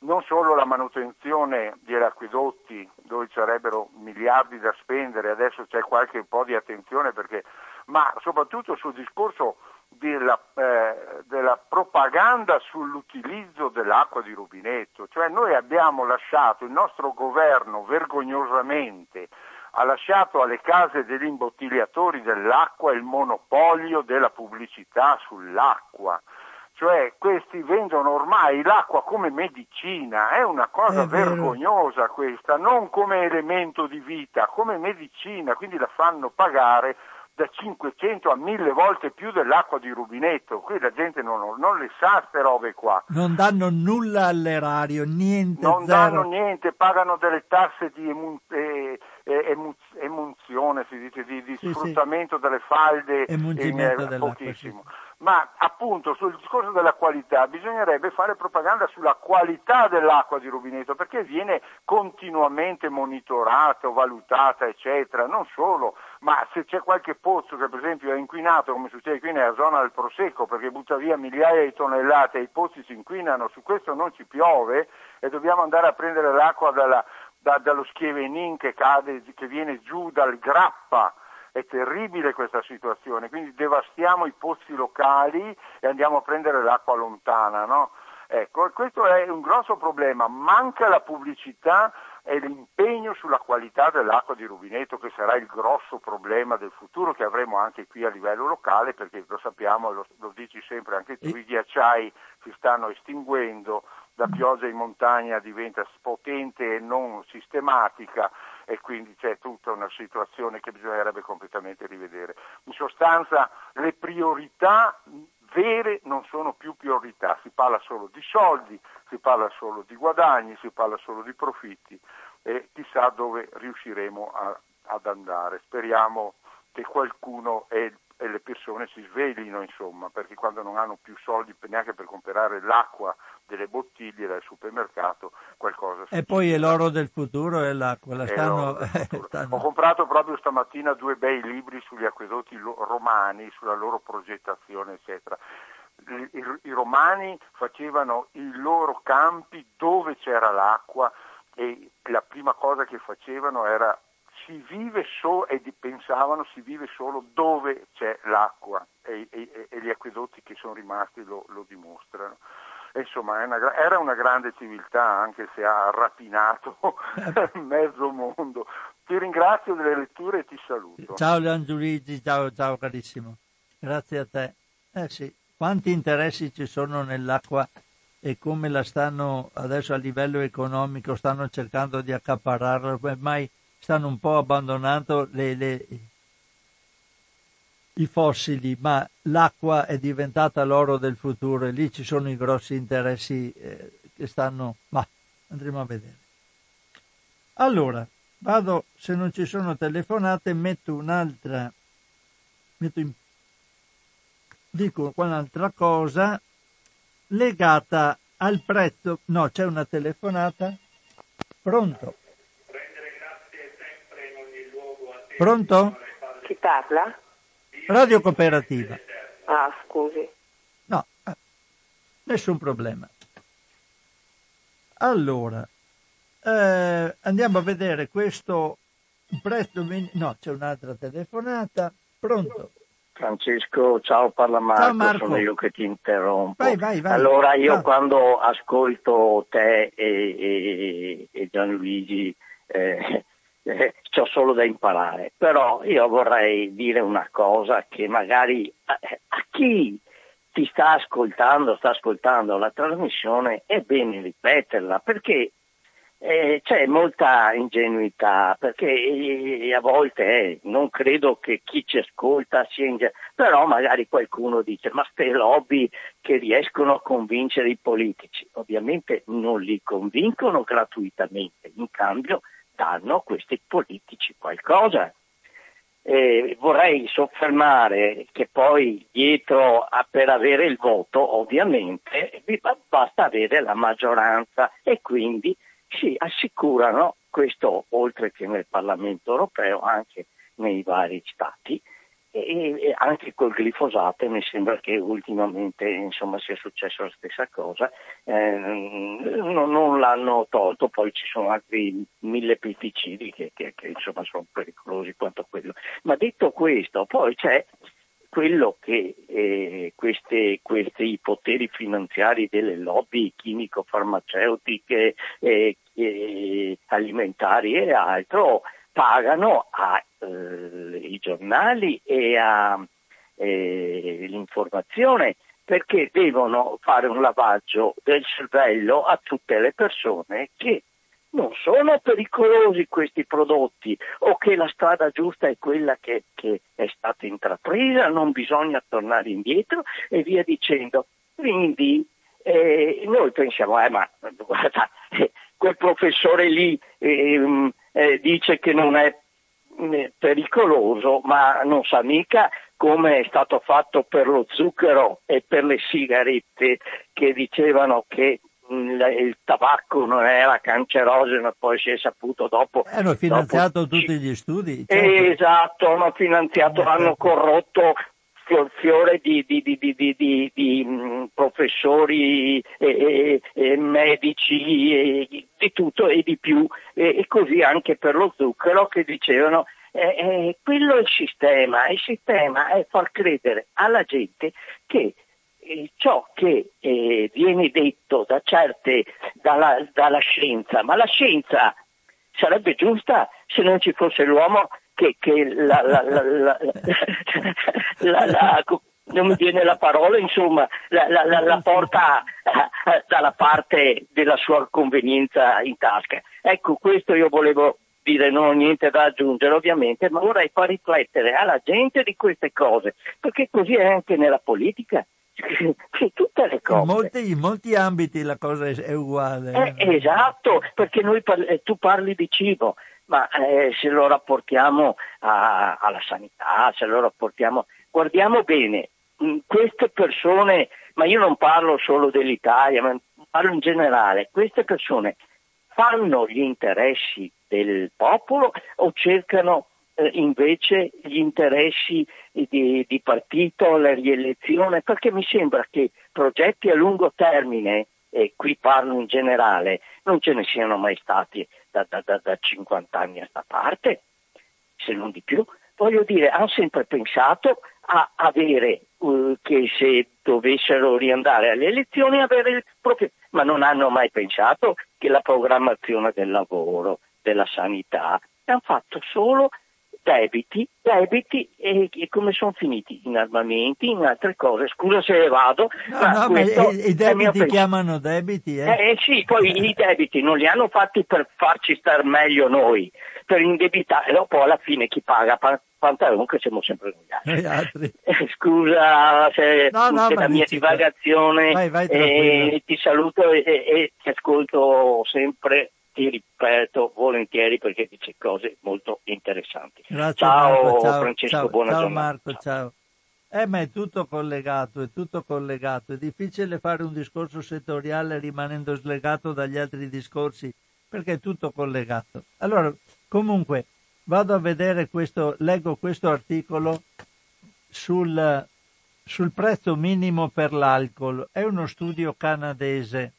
Non solo la manutenzione degli acquedotti, dove ci sarebbero miliardi da spendere, adesso c'è qualche po' di attenzione, perché, ma soprattutto sul discorso della, eh, della propaganda sull'utilizzo dell'acqua di rubinetto. Cioè noi abbiamo lasciato, il nostro governo vergognosamente ha lasciato alle case degli imbottigliatori dell'acqua il monopolio della pubblicità sull'acqua. Cioè questi vendono ormai l'acqua come medicina, è una cosa è vergognosa questa, non come elemento di vita, come medicina, quindi la fanno pagare da cinquecento a mille volte più dell'acqua di rubinetto. Qui la gente non, non le sa ste robe qua. Non danno nulla all'erario, niente. Non zero. Danno niente, pagano delle tasse di emun- eh, emun- emunzione, si dice, di, di sì, sfruttamento sì. delle falde, eh, pochissimo. Sì. Ma appunto sul discorso della qualità bisognerebbe fare propaganda sulla qualità dell'acqua di rubinetto, perché viene continuamente monitorata, valutata, eccetera. Non solo, ma se c'è qualche pozzo che per esempio è inquinato, come succede qui nella zona del Prosecco, perché butta via migliaia di tonnellate e i pozzi si inquinano, su questo non ci piove e dobbiamo andare a prendere l'acqua dalla, da, dallo Schievenin che cade, che viene giù dal Grappa. È terribile questa situazione, quindi devastiamo i pozzi locali e andiamo a prendere l'acqua lontana, no? Ecco, questo è un grosso problema, manca la pubblicità e l'impegno sulla qualità dell'acqua di rubinetto, che sarà il grosso problema del futuro, che avremo anche qui a livello locale, perché lo sappiamo, lo, lo dici sempre anche tu, i ghiacciai si stanno estinguendo, la pioggia in montagna diventa potente e non sistematica, e quindi c'è tutta una situazione che bisognerebbe completamente rivedere. In sostanza le priorità vere non sono più priorità, si parla solo di soldi, si parla solo di guadagni, si parla solo di profitti, e chissà dove riusciremo a, ad andare. Speriamo che qualcuno e, e le persone si sveglino, insomma, perché quando non hanno più soldi neanche per comprare l'acqua delle bottiglie dal supermercato, qualcosa succede. E poi è l'oro del futuro, è l'acqua, la stanno... è stanno... Ho comprato proprio stamattina due bei libri sugli acquedotti romani, sulla loro progettazione, eccetera. I, i, i romani facevano i loro campi dove c'era l'acqua, e la prima cosa che facevano era si vive solo, e pensavano si vive solo dove c'è l'acqua, e, e, e gli acquedotti che sono rimasti lo, lo dimostrano. Insomma, è una, era una grande civiltà, anche se ha rapinato mezzo mondo. Ti ringrazio delle letture e ti saluto. Ciao Leon Giuligi, ciao, ciao carissimo. Grazie a te. Eh sì, quanti interessi ci sono nell'acqua e come la stanno adesso a livello economico, stanno cercando di accaparrarla, ormai stanno un po' abbandonando le, le, i fossili, ma l'acqua è diventata l'oro del futuro, e lì ci sono i grossi interessi eh, che stanno... Ma andremo a vedere. Allora, vado, se non ci sono telefonate, metto un'altra... Metto in, dico un'altra cosa legata al prezzo... No, c'è una telefonata. Pronto? Pronto? Chi parla? Radio Cooperativa. Ah, scusi. No, nessun problema. Allora, eh, andiamo a vedere questo prezzo... No, c'è un'altra telefonata. Pronto? Francesco, ciao, parla Marco. Ciao Marco. Sono io che ti interrompo. Vai, vai, vai. Allora, io vai. Quando ascolto te e, e, e Gianluigi... Eh, Eh, c'ho solo da imparare, però io vorrei dire una cosa che magari a, a chi ti sta ascoltando, sta ascoltando la trasmissione, è bene ripeterla, perché eh, c'è molta ingenuità, perché eh, a volte eh, non credo che chi ci ascolta sia ingenuo, però magari qualcuno dice ma ste lobby che riescono a convincere i politici, ovviamente non li convincono gratuitamente, in cambio danno a questi politici qualcosa. Eh, vorrei soffermare che poi dietro a, per avere il voto ovviamente basta avere la maggioranza, e quindi si assicurano questo, oltre che nel Parlamento europeo, anche nei vari stati, e, e anche col glifosato mi sembra che ultimamente insomma sia successo la stessa cosa, eh, non, non l'hanno tolto, poi ci sono altri mille pesticidi che, che, che insomma sono pericolosi quanto quello. Ma detto questo, poi c'è quello che eh, queste, questi poteri finanziari delle lobby chimico-farmaceutiche, eh, eh, alimentari e altro pagano a eh, i giornali e a eh, l'informazione, perché devono fare un lavaggio del cervello a tutte le persone che non sono pericolosi questi prodotti, o che la strada giusta è quella che, che è stata intrapresa, non bisogna tornare indietro e via dicendo. Quindi eh, noi pensiamo, eh, ma guarda, quel professore lì eh, Eh, dice che non è eh, pericoloso, ma non sa mica come è stato fatto per lo zucchero e per le sigarette, che dicevano che mh, il tabacco non era cancerogeno, poi si è saputo dopo. Hanno finanziato dopo... tutti gli studi. Certo. Esatto, hanno finanziato, eh, hanno corrotto fiore di, di, di, di, di, di, di mh, professori e, e, e medici e, di tutto e di più, e, e così anche per lo zucchero, che dicevano eh, eh, quello è il sistema, il sistema è far credere alla gente che eh, ciò che eh, viene detto da certe, dalla, dalla scienza, ma la scienza sarebbe giusta se non ci fosse l'uomo che, che la, la, la, la, la, la, non mi viene la parola, insomma, la, la, la, la porta dalla parte della sua convenienza in tasca. Ecco, questo io volevo dire, non ho niente da aggiungere ovviamente, ma vorrei far riflettere alla gente di queste cose, perché così è anche nella politica. Tutte le cose. In molti, in molti ambiti la cosa è uguale. Eh, esatto, perché noi parli, tu parli di cibo, ma eh, se lo rapportiamo a, alla sanità, se lo rapportiamo, guardiamo bene, mh, queste persone, ma io non parlo solo dell'Italia, ma parlo in generale, queste persone fanno gli interessi del popolo o cercano invece gli interessi di, di partito, la rielezione? Perché mi sembra che progetti a lungo termine, e qui parlo in generale, non ce ne siano mai stati da, da, da, da cinquanta anni a sta parte, se non di più. Voglio dire, hanno sempre pensato a avere uh, che se dovessero riandare alle elezioni avere il proprio, ma non hanno mai pensato che la programmazione del lavoro, della sanità, hanno fatto solo debiti, debiti e, e come sono finiti? In armamenti, in altre cose. Scusa se ne vado. No, ma no, ma i, i debiti chiamano debiti. Eh, eh, eh sì, poi eh. I debiti non li hanno fatti per farci star meglio noi, per indebitare, e dopo alla fine chi paga Pantalone, che siamo sempre noi altri. Eh, scusa se, no, no, se la mia divagazione, vai, vai, eh, ti saluto e, e ti ascolto sempre. Ti ripeto volentieri perché dice cose molto interessanti. Grazie, ciao Marco, ciao, Francesco, ciao, buona ciao giornata. Marco, ciao. Eh, ma è tutto collegato, è tutto collegato. È difficile fare un discorso settoriale rimanendo slegato dagli altri discorsi, perché è tutto collegato. Allora, comunque, vado a vedere questo, leggo questo articolo sul, sul prezzo minimo per l'alcol. È uno studio canadese.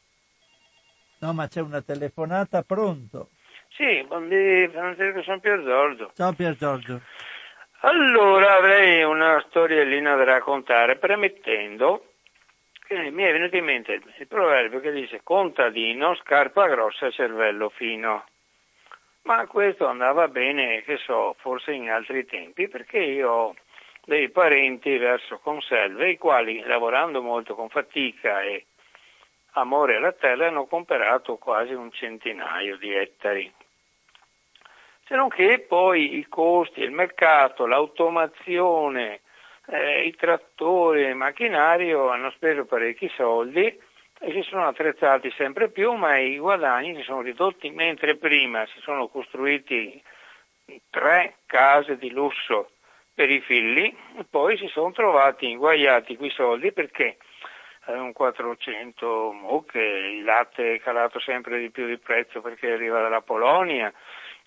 No, ma c'è una telefonata, pronto? Sì, buongiorno, Francesco, sono Pier Giorgio. Ciao Pier Giorgio. Allora, avrei una storiellina da raccontare, premettendo che mi è venuto in mente il proverbio che dice contadino, scarpa grossa e cervello fino. Ma questo andava bene, che so, forse in altri tempi, perché io dei parenti verso conserve, i quali, lavorando molto con fatica e amore alla terra, hanno comperato quasi un centinaio di ettari. Se non che poi i costi, il mercato, l'automazione, eh, i trattori, il macchinario hanno speso parecchi soldi e si sono attrezzati sempre più, ma i guadagni si sono ridotti, mentre prima si sono costruiti tre case di lusso per i figli, e poi si sono trovati inguaiati quei soldi perché avevano quattrocento mucche, il latte è calato sempre di più di prezzo perché arriva dalla Polonia,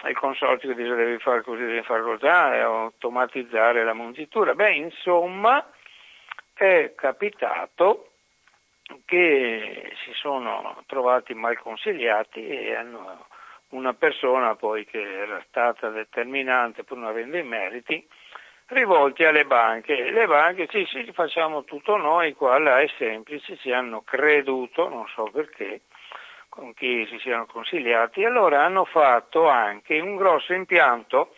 il consorzio dice devi fare così, devi fare così, automatizzare la mungitura. Beh, insomma, è capitato che si sono trovati mal consigliati e hanno una persona poi che era stata determinante pur non avendo i meriti, rivolti alle banche. Le banche, sì, sì, facciamo tutto noi, qua là è semplice, ci hanno creduto, non so perché, con chi si siano consigliati, allora hanno fatto anche un grosso impianto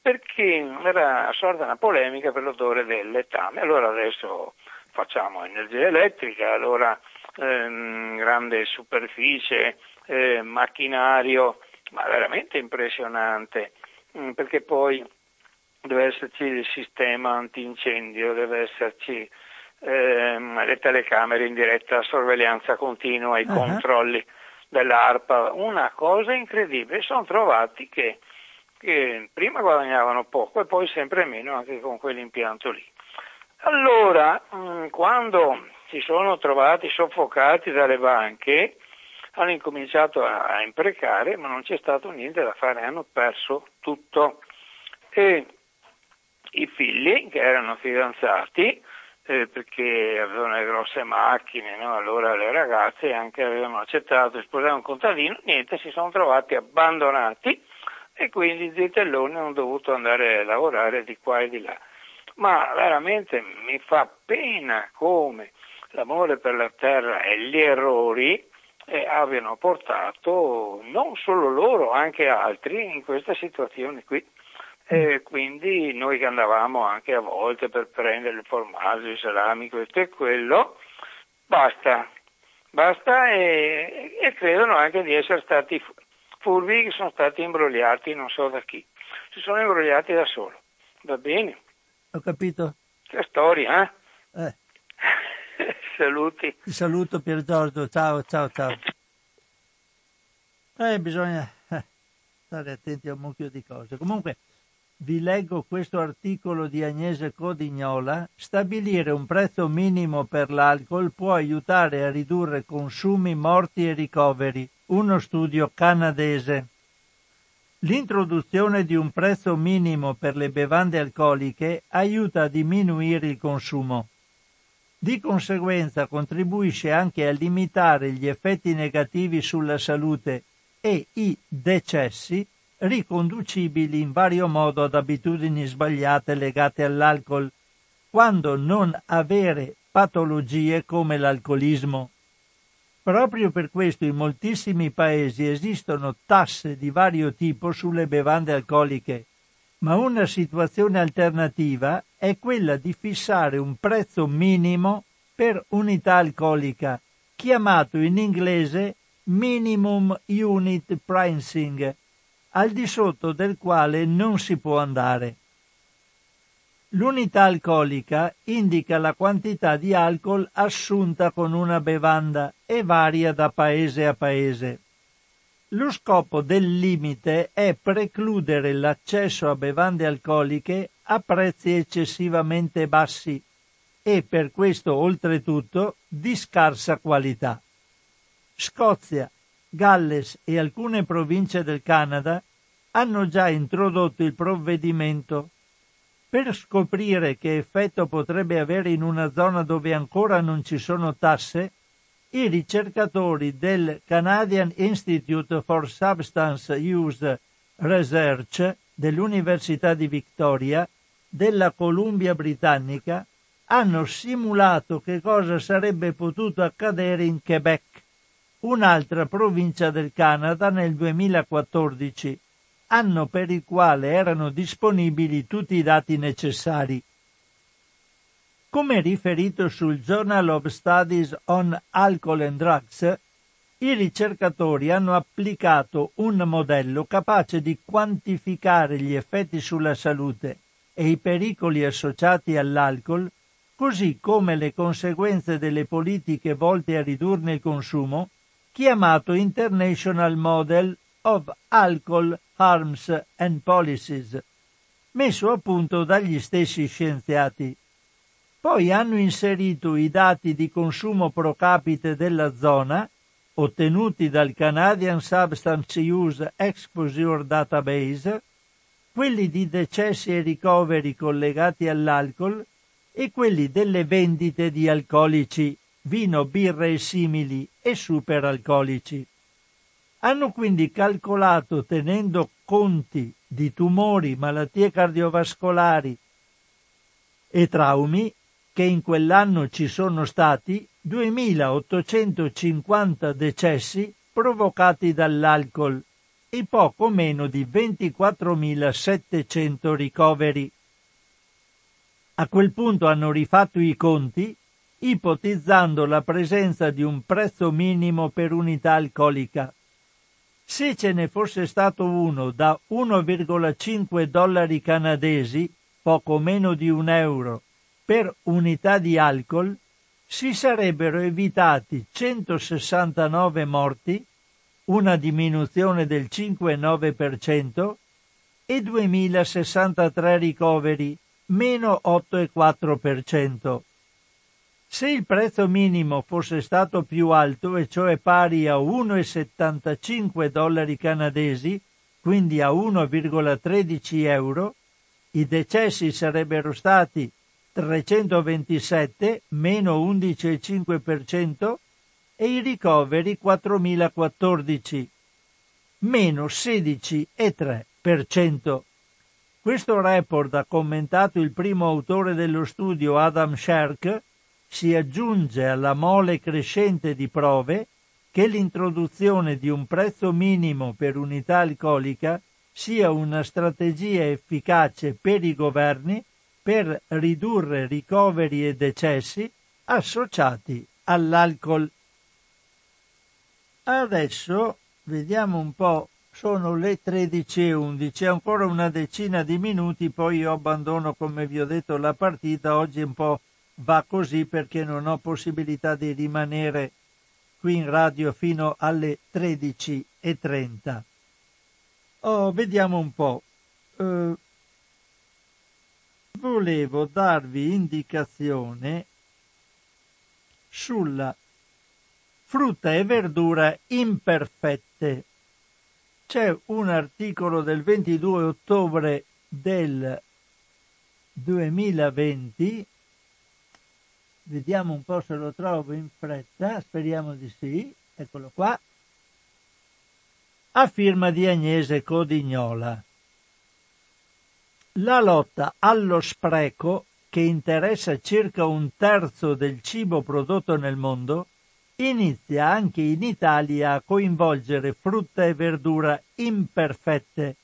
perché era sorta una polemica per l'odore del letame. Allora adesso facciamo energia elettrica, allora ehm, grande superficie, eh, macchinario, ma veramente impressionante, perché poi deve esserci il sistema antincendio, deve esserci ehm, le telecamere in diretta, sorveglianza continua, i uh-huh. controlli dell'ARPA, una cosa incredibile. Sono trovati che, che prima guadagnavano poco e poi sempre meno anche con quell'impianto lì. Allora, quando si sono trovati soffocati dalle banche, hanno incominciato a imprecare, ma non c'è stato niente da fare, hanno perso tutto. E i figli, che erano fidanzati, Eh, perché avevano le grosse macchine, no? Allora le ragazze anche avevano accettato di sposare un contadino, niente, si sono trovati abbandonati e quindi zitelloni, hanno dovuto andare a lavorare di qua e di là. Ma veramente mi fa pena come l'amore per la terra e gli errori eh, abbiano portato non solo loro, anche altri in questa situazione qui. E quindi noi che andavamo anche a volte per prendere il formaggio, i salami, questo e quello, basta, basta e, e credono anche di essere stati furbi, che sono stati imbrogliati non so da chi, si sono imbrogliati da solo, va bene? Ho capito. Che storia, eh? eh. Saluti. Ti saluto Pier Giorgio, ciao, ciao, ciao. Eh, bisogna stare attenti a un mucchio di cose, comunque. Vi leggo questo articolo di Agnese Codignola. Stabilire un prezzo minimo per l'alcol può aiutare a ridurre consumi, morti e ricoveri. Uno studio canadese. L'introduzione di un prezzo minimo per le bevande alcoliche aiuta a diminuire il consumo. Di conseguenza contribuisce anche a limitare gli effetti negativi sulla salute e i decessi riconducibili in vario modo ad abitudini sbagliate legate all'alcol, quando non avere patologie come l'alcolismo. Proprio per questo in moltissimi paesi esistono tasse di vario tipo sulle bevande alcoliche, ma una situazione alternativa è quella di fissare un prezzo minimo per unità alcolica, chiamato in inglese minimum unit pricing, al di sotto del quale non si può andare. L'unità alcolica indica la quantità di alcol assunta con una bevanda e varia da paese a paese. Lo scopo del limite è precludere l'accesso a bevande alcoliche a prezzi eccessivamente bassi e per questo oltretutto di scarsa qualità. Scozia, Galles e alcune province del Canada hanno già introdotto il provvedimento. Per scoprire che effetto potrebbe avere in una zona dove ancora non ci sono tasse, i ricercatori del Canadian Institute for Substance Use Research dell'Università di Victoria della Columbia Britannica hanno simulato che cosa sarebbe potuto accadere in Quebec, un'altra provincia del Canada, nel duemilaquattordici, anno per il quale erano disponibili tutti i dati necessari. Come riferito sul Journal of Studies on Alcohol and Drugs, i ricercatori hanno applicato un modello capace di quantificare gli effetti sulla salute e i pericoli associati all'alcol, così come le conseguenze delle politiche volte a ridurne il consumo, chiamato International Model of Alcohol Harms and Policies, messo a punto dagli stessi scienziati. Poi hanno inserito i dati di consumo pro capite della zona, ottenuti dal Canadian Substance Use Exposure Database, quelli di decessi e ricoveri collegati all'alcol e quelli delle vendite di alcolici, vino, birra e simili e superalcolici. Hanno quindi calcolato, tenendo conti di tumori, malattie cardiovascolari e traumi, che in quell'anno ci sono stati duemilaottocentocinquanta decessi provocati dall'alcol e poco meno di ventiquattromilasettecento ricoveri. A quel punto hanno rifatto i conti, ipotizzando la presenza di un prezzo minimo per unità alcolica. Se ce ne fosse stato uno da uno virgola cinque dollari canadesi, poco meno di un euro, per unità di alcol, si sarebbero evitati centosessantanove morti, una diminuzione del cinque virgola nove per cento, e duemilasessantatré ricoveri, meno otto virgola quattro per cento. Se il prezzo minimo fosse stato più alto, e cioè pari a uno virgola settantacinque dollari canadesi, quindi a uno virgola tredici euro, i decessi sarebbero stati trecentoventisette, meno undici virgola cinque per cento, e i ricoveri quattromilaquattordici, meno sedici virgola tre per cento. Questo report, ha commentato il primo autore dello studio, Adam Sherk, si aggiunge alla mole crescente di prove che l'introduzione di un prezzo minimo per unità alcolica sia una strategia efficace per i governi per ridurre ricoveri e decessi associati all'alcol. Adesso vediamo un po', sono le tredici e undici, ancora una decina di minuti, poi io abbandono, come vi ho detto, la partita. Oggi un po' va così perché non ho possibilità di rimanere qui in radio fino alle tredici e trenta. Oh, vediamo un po'. Eh, volevo darvi indicazione sulla frutta e verdura imperfette. C'è un articolo del ventidue ottobre del duemilaventi. Vediamo un po' se lo trovo in fretta, speriamo di sì. Eccolo qua. A firma di Agnese Codignola. La lotta allo spreco, che interessa circa un terzo del cibo prodotto nel mondo, inizia anche in Italia a coinvolgere frutta e verdura imperfette,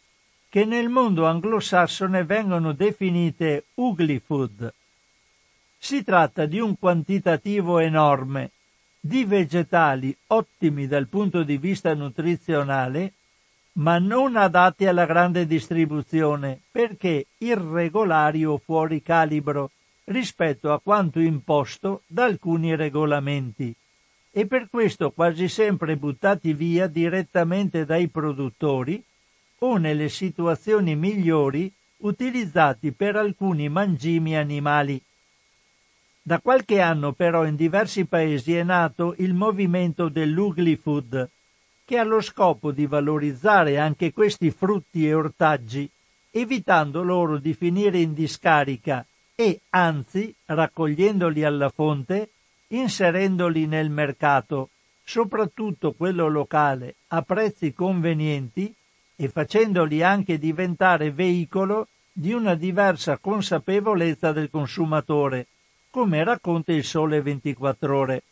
che nel mondo anglosassone vengono definite ugly food. Si tratta di un quantitativo enorme di vegetali ottimi dal punto di vista nutrizionale, ma non adatti alla grande distribuzione perché irregolari o fuori calibro rispetto a quanto imposto da alcuni regolamenti, e per questo quasi sempre buttati via direttamente dai produttori o, nelle situazioni migliori, utilizzati per alcuni mangimi animali. Da qualche anno però in diversi paesi è nato il movimento dell'ugly food, che ha lo scopo di valorizzare anche questi frutti e ortaggi, evitando loro di finire in discarica e, anzi, raccogliendoli alla fonte, inserendoli nel mercato, soprattutto quello locale, a prezzi convenienti e facendoli anche diventare veicolo di una diversa consapevolezza del consumatore, come racconta il Sole ventiquattro Ore.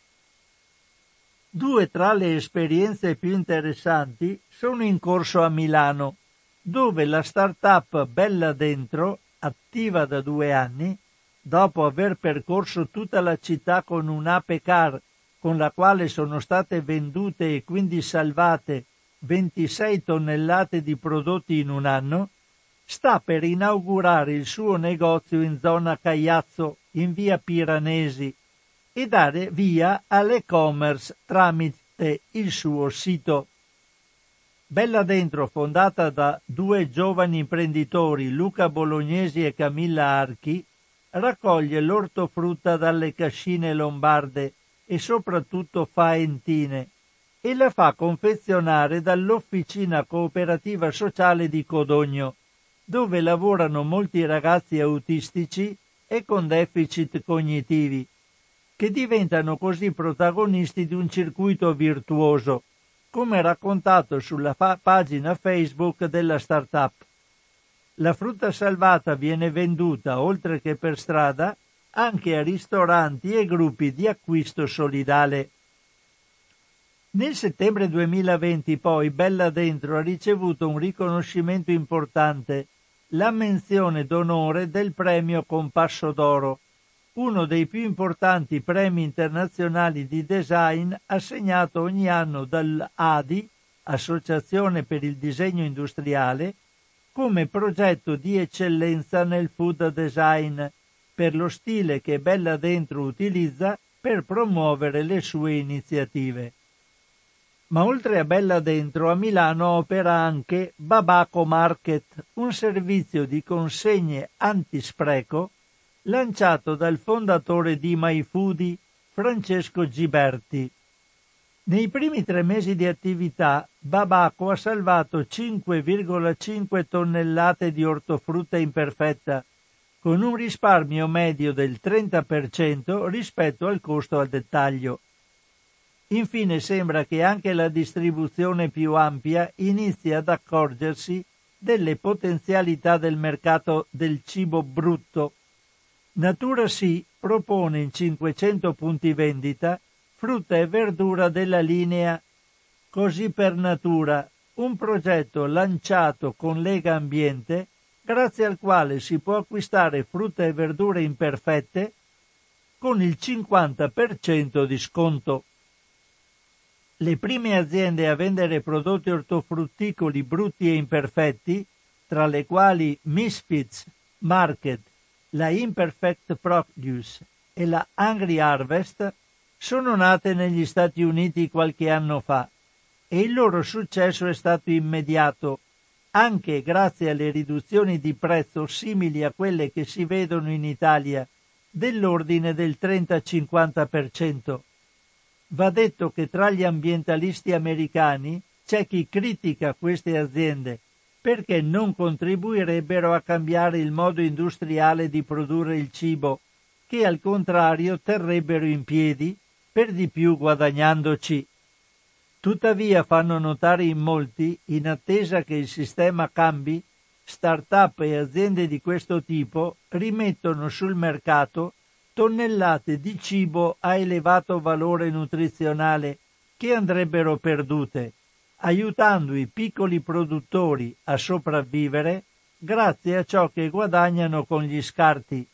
Due tra le esperienze più interessanti sono in corso a Milano, dove la start-up Bella Dentro, attiva da due anni, dopo aver percorso tutta la città con un'ape car, con la quale sono state vendute e quindi salvate ventisei tonnellate di prodotti in un anno, sta per inaugurare il suo negozio in zona Cagliazzo, in via Piranesi, e dare via all'e-commerce tramite il suo sito. Bella Dentro, fondata da due giovani imprenditori, Luca Bolognesi e Camilla Archi, raccoglie l'ortofrutta dalle cascine lombarde e soprattutto faentine, e la fa confezionare dall'Officina Cooperativa Sociale di Codogno, dove lavorano molti ragazzi autistici e con deficit cognitivi, che diventano così protagonisti di un circuito virtuoso, come raccontato sulla fa- pagina Facebook della startup. La frutta salvata viene venduta, oltre che per strada, anche a ristoranti e gruppi di acquisto solidale. Nel settembre duemilaventi, poi, Bella Dentro ha ricevuto un riconoscimento importante, la menzione d'onore del premio Compasso d'Oro, uno dei più importanti premi internazionali di design assegnato ogni anno dall'ADI, Associazione per il Disegno Industriale, come progetto di eccellenza nel food design, per lo stile che Bella Dentro utilizza per promuovere le sue iniziative. Ma oltre a Bella Dentro, a Milano opera anche Babaco Market, un servizio di consegne antispreco lanciato dal fondatore di My Foodie, Francesco Giberti. Nei primi tre mesi di attività, Babaco ha salvato cinque virgola cinque tonnellate di ortofrutta imperfetta, con un risparmio medio del trenta per cento rispetto al costo al dettaglio. Infine sembra che anche la distribuzione più ampia inizi ad accorgersi delle potenzialità del mercato del cibo brutto. Natura Sì propone in cinquecento punti vendita frutta e verdura della linea Così per Natura, un progetto lanciato con Lega Ambiente, grazie al quale si può acquistare frutta e verdure imperfette con il cinquanta per cento di sconto. Le prime aziende a vendere prodotti ortofrutticoli brutti e imperfetti, tra le quali Misfits Market, la Imperfect Produce e la Hungry Harvest, sono nate negli Stati Uniti qualche anno fa e il loro successo è stato immediato, anche grazie alle riduzioni di prezzo simili a quelle che si vedono in Italia, dell'ordine del trenta-cinquanta per cento. Va detto che tra gli ambientalisti americani c'è chi critica queste aziende perché non contribuirebbero a cambiare il modo industriale di produrre il cibo, che al contrario terrebbero in piedi, per di più guadagnandoci. Tuttavia fanno notare in molti, in attesa che il sistema cambi, start-up e aziende di questo tipo rimettono sul mercato tonnellate di cibo a elevato valore nutrizionale che andrebbero perdute, aiutando i piccoli produttori a sopravvivere grazie a ciò che guadagnano con gli scarti.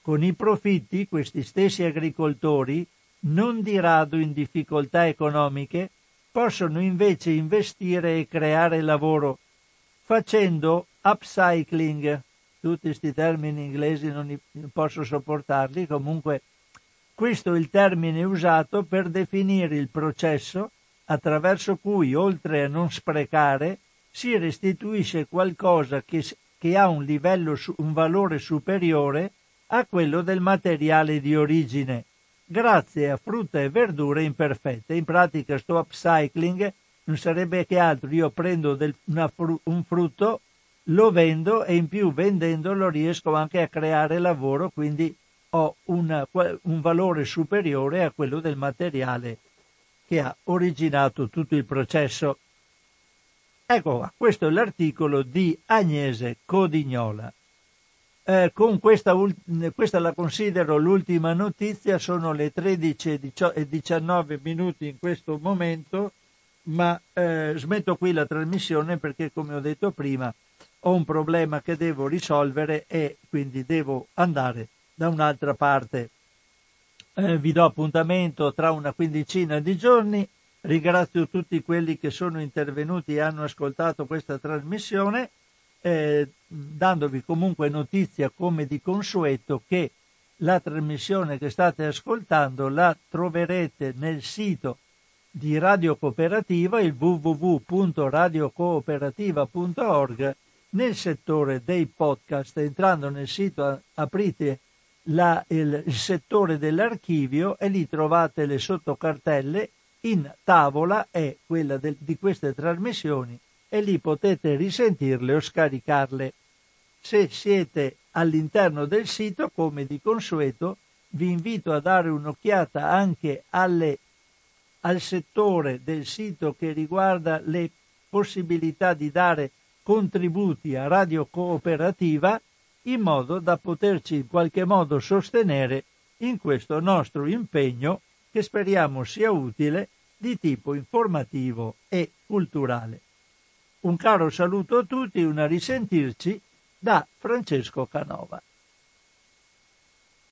Con i profitti questi stessi agricoltori, non di rado in difficoltà economiche, possono invece investire e creare lavoro, facendo upcycling. Tutti questi termini inglesi non posso sopportarli, comunque questo è il termine usato per definire il processo attraverso cui, oltre a non sprecare, si restituisce qualcosa che, che ha un livello, un valore superiore a quello del materiale di origine, grazie a frutta e verdure imperfette. In pratica sto upcycling non sarebbe che altro: io prendo del, una, un frutto, lo vendo e in più vendendolo riesco anche a creare lavoro, quindi ho una, un valore superiore a quello del materiale che ha originato tutto il processo. Ecco qua, questo è l'articolo di Agnese Codignola. Eh, con questa, questa la considero l'ultima notizia, sono le tredici e diciannove minuti in questo momento, ma eh, smetto qui la trasmissione perché, come ho detto prima, ho un problema che devo risolvere e quindi devo andare da un'altra parte. Eh, vi do appuntamento tra una quindicina di giorni. Ringrazio tutti quelli che sono intervenuti e hanno ascoltato questa trasmissione, eh, dandovi comunque notizia, come di consueto, che la trasmissione che state ascoltando la troverete nel sito di Radio Cooperativa, il w w w punto radio cooperativa punto org, nel settore dei podcast. Entrando nel sito aprite La, il, il settore dell'archivio e lì trovate le sottocartelle in tavola e quella del, di queste trasmissioni, e lì potete risentirle o scaricarle. Se siete all'interno del sito, come di consueto, vi invito a dare un'occhiata anche alle, al settore del sito che riguarda le possibilità di dare contributi a Radio Cooperativa, in modo da poterci in qualche modo sostenere in questo nostro impegno, che speriamo sia utile, di tipo informativo e culturale. Un caro saluto a tutti, una risentirci da Francesco Canova.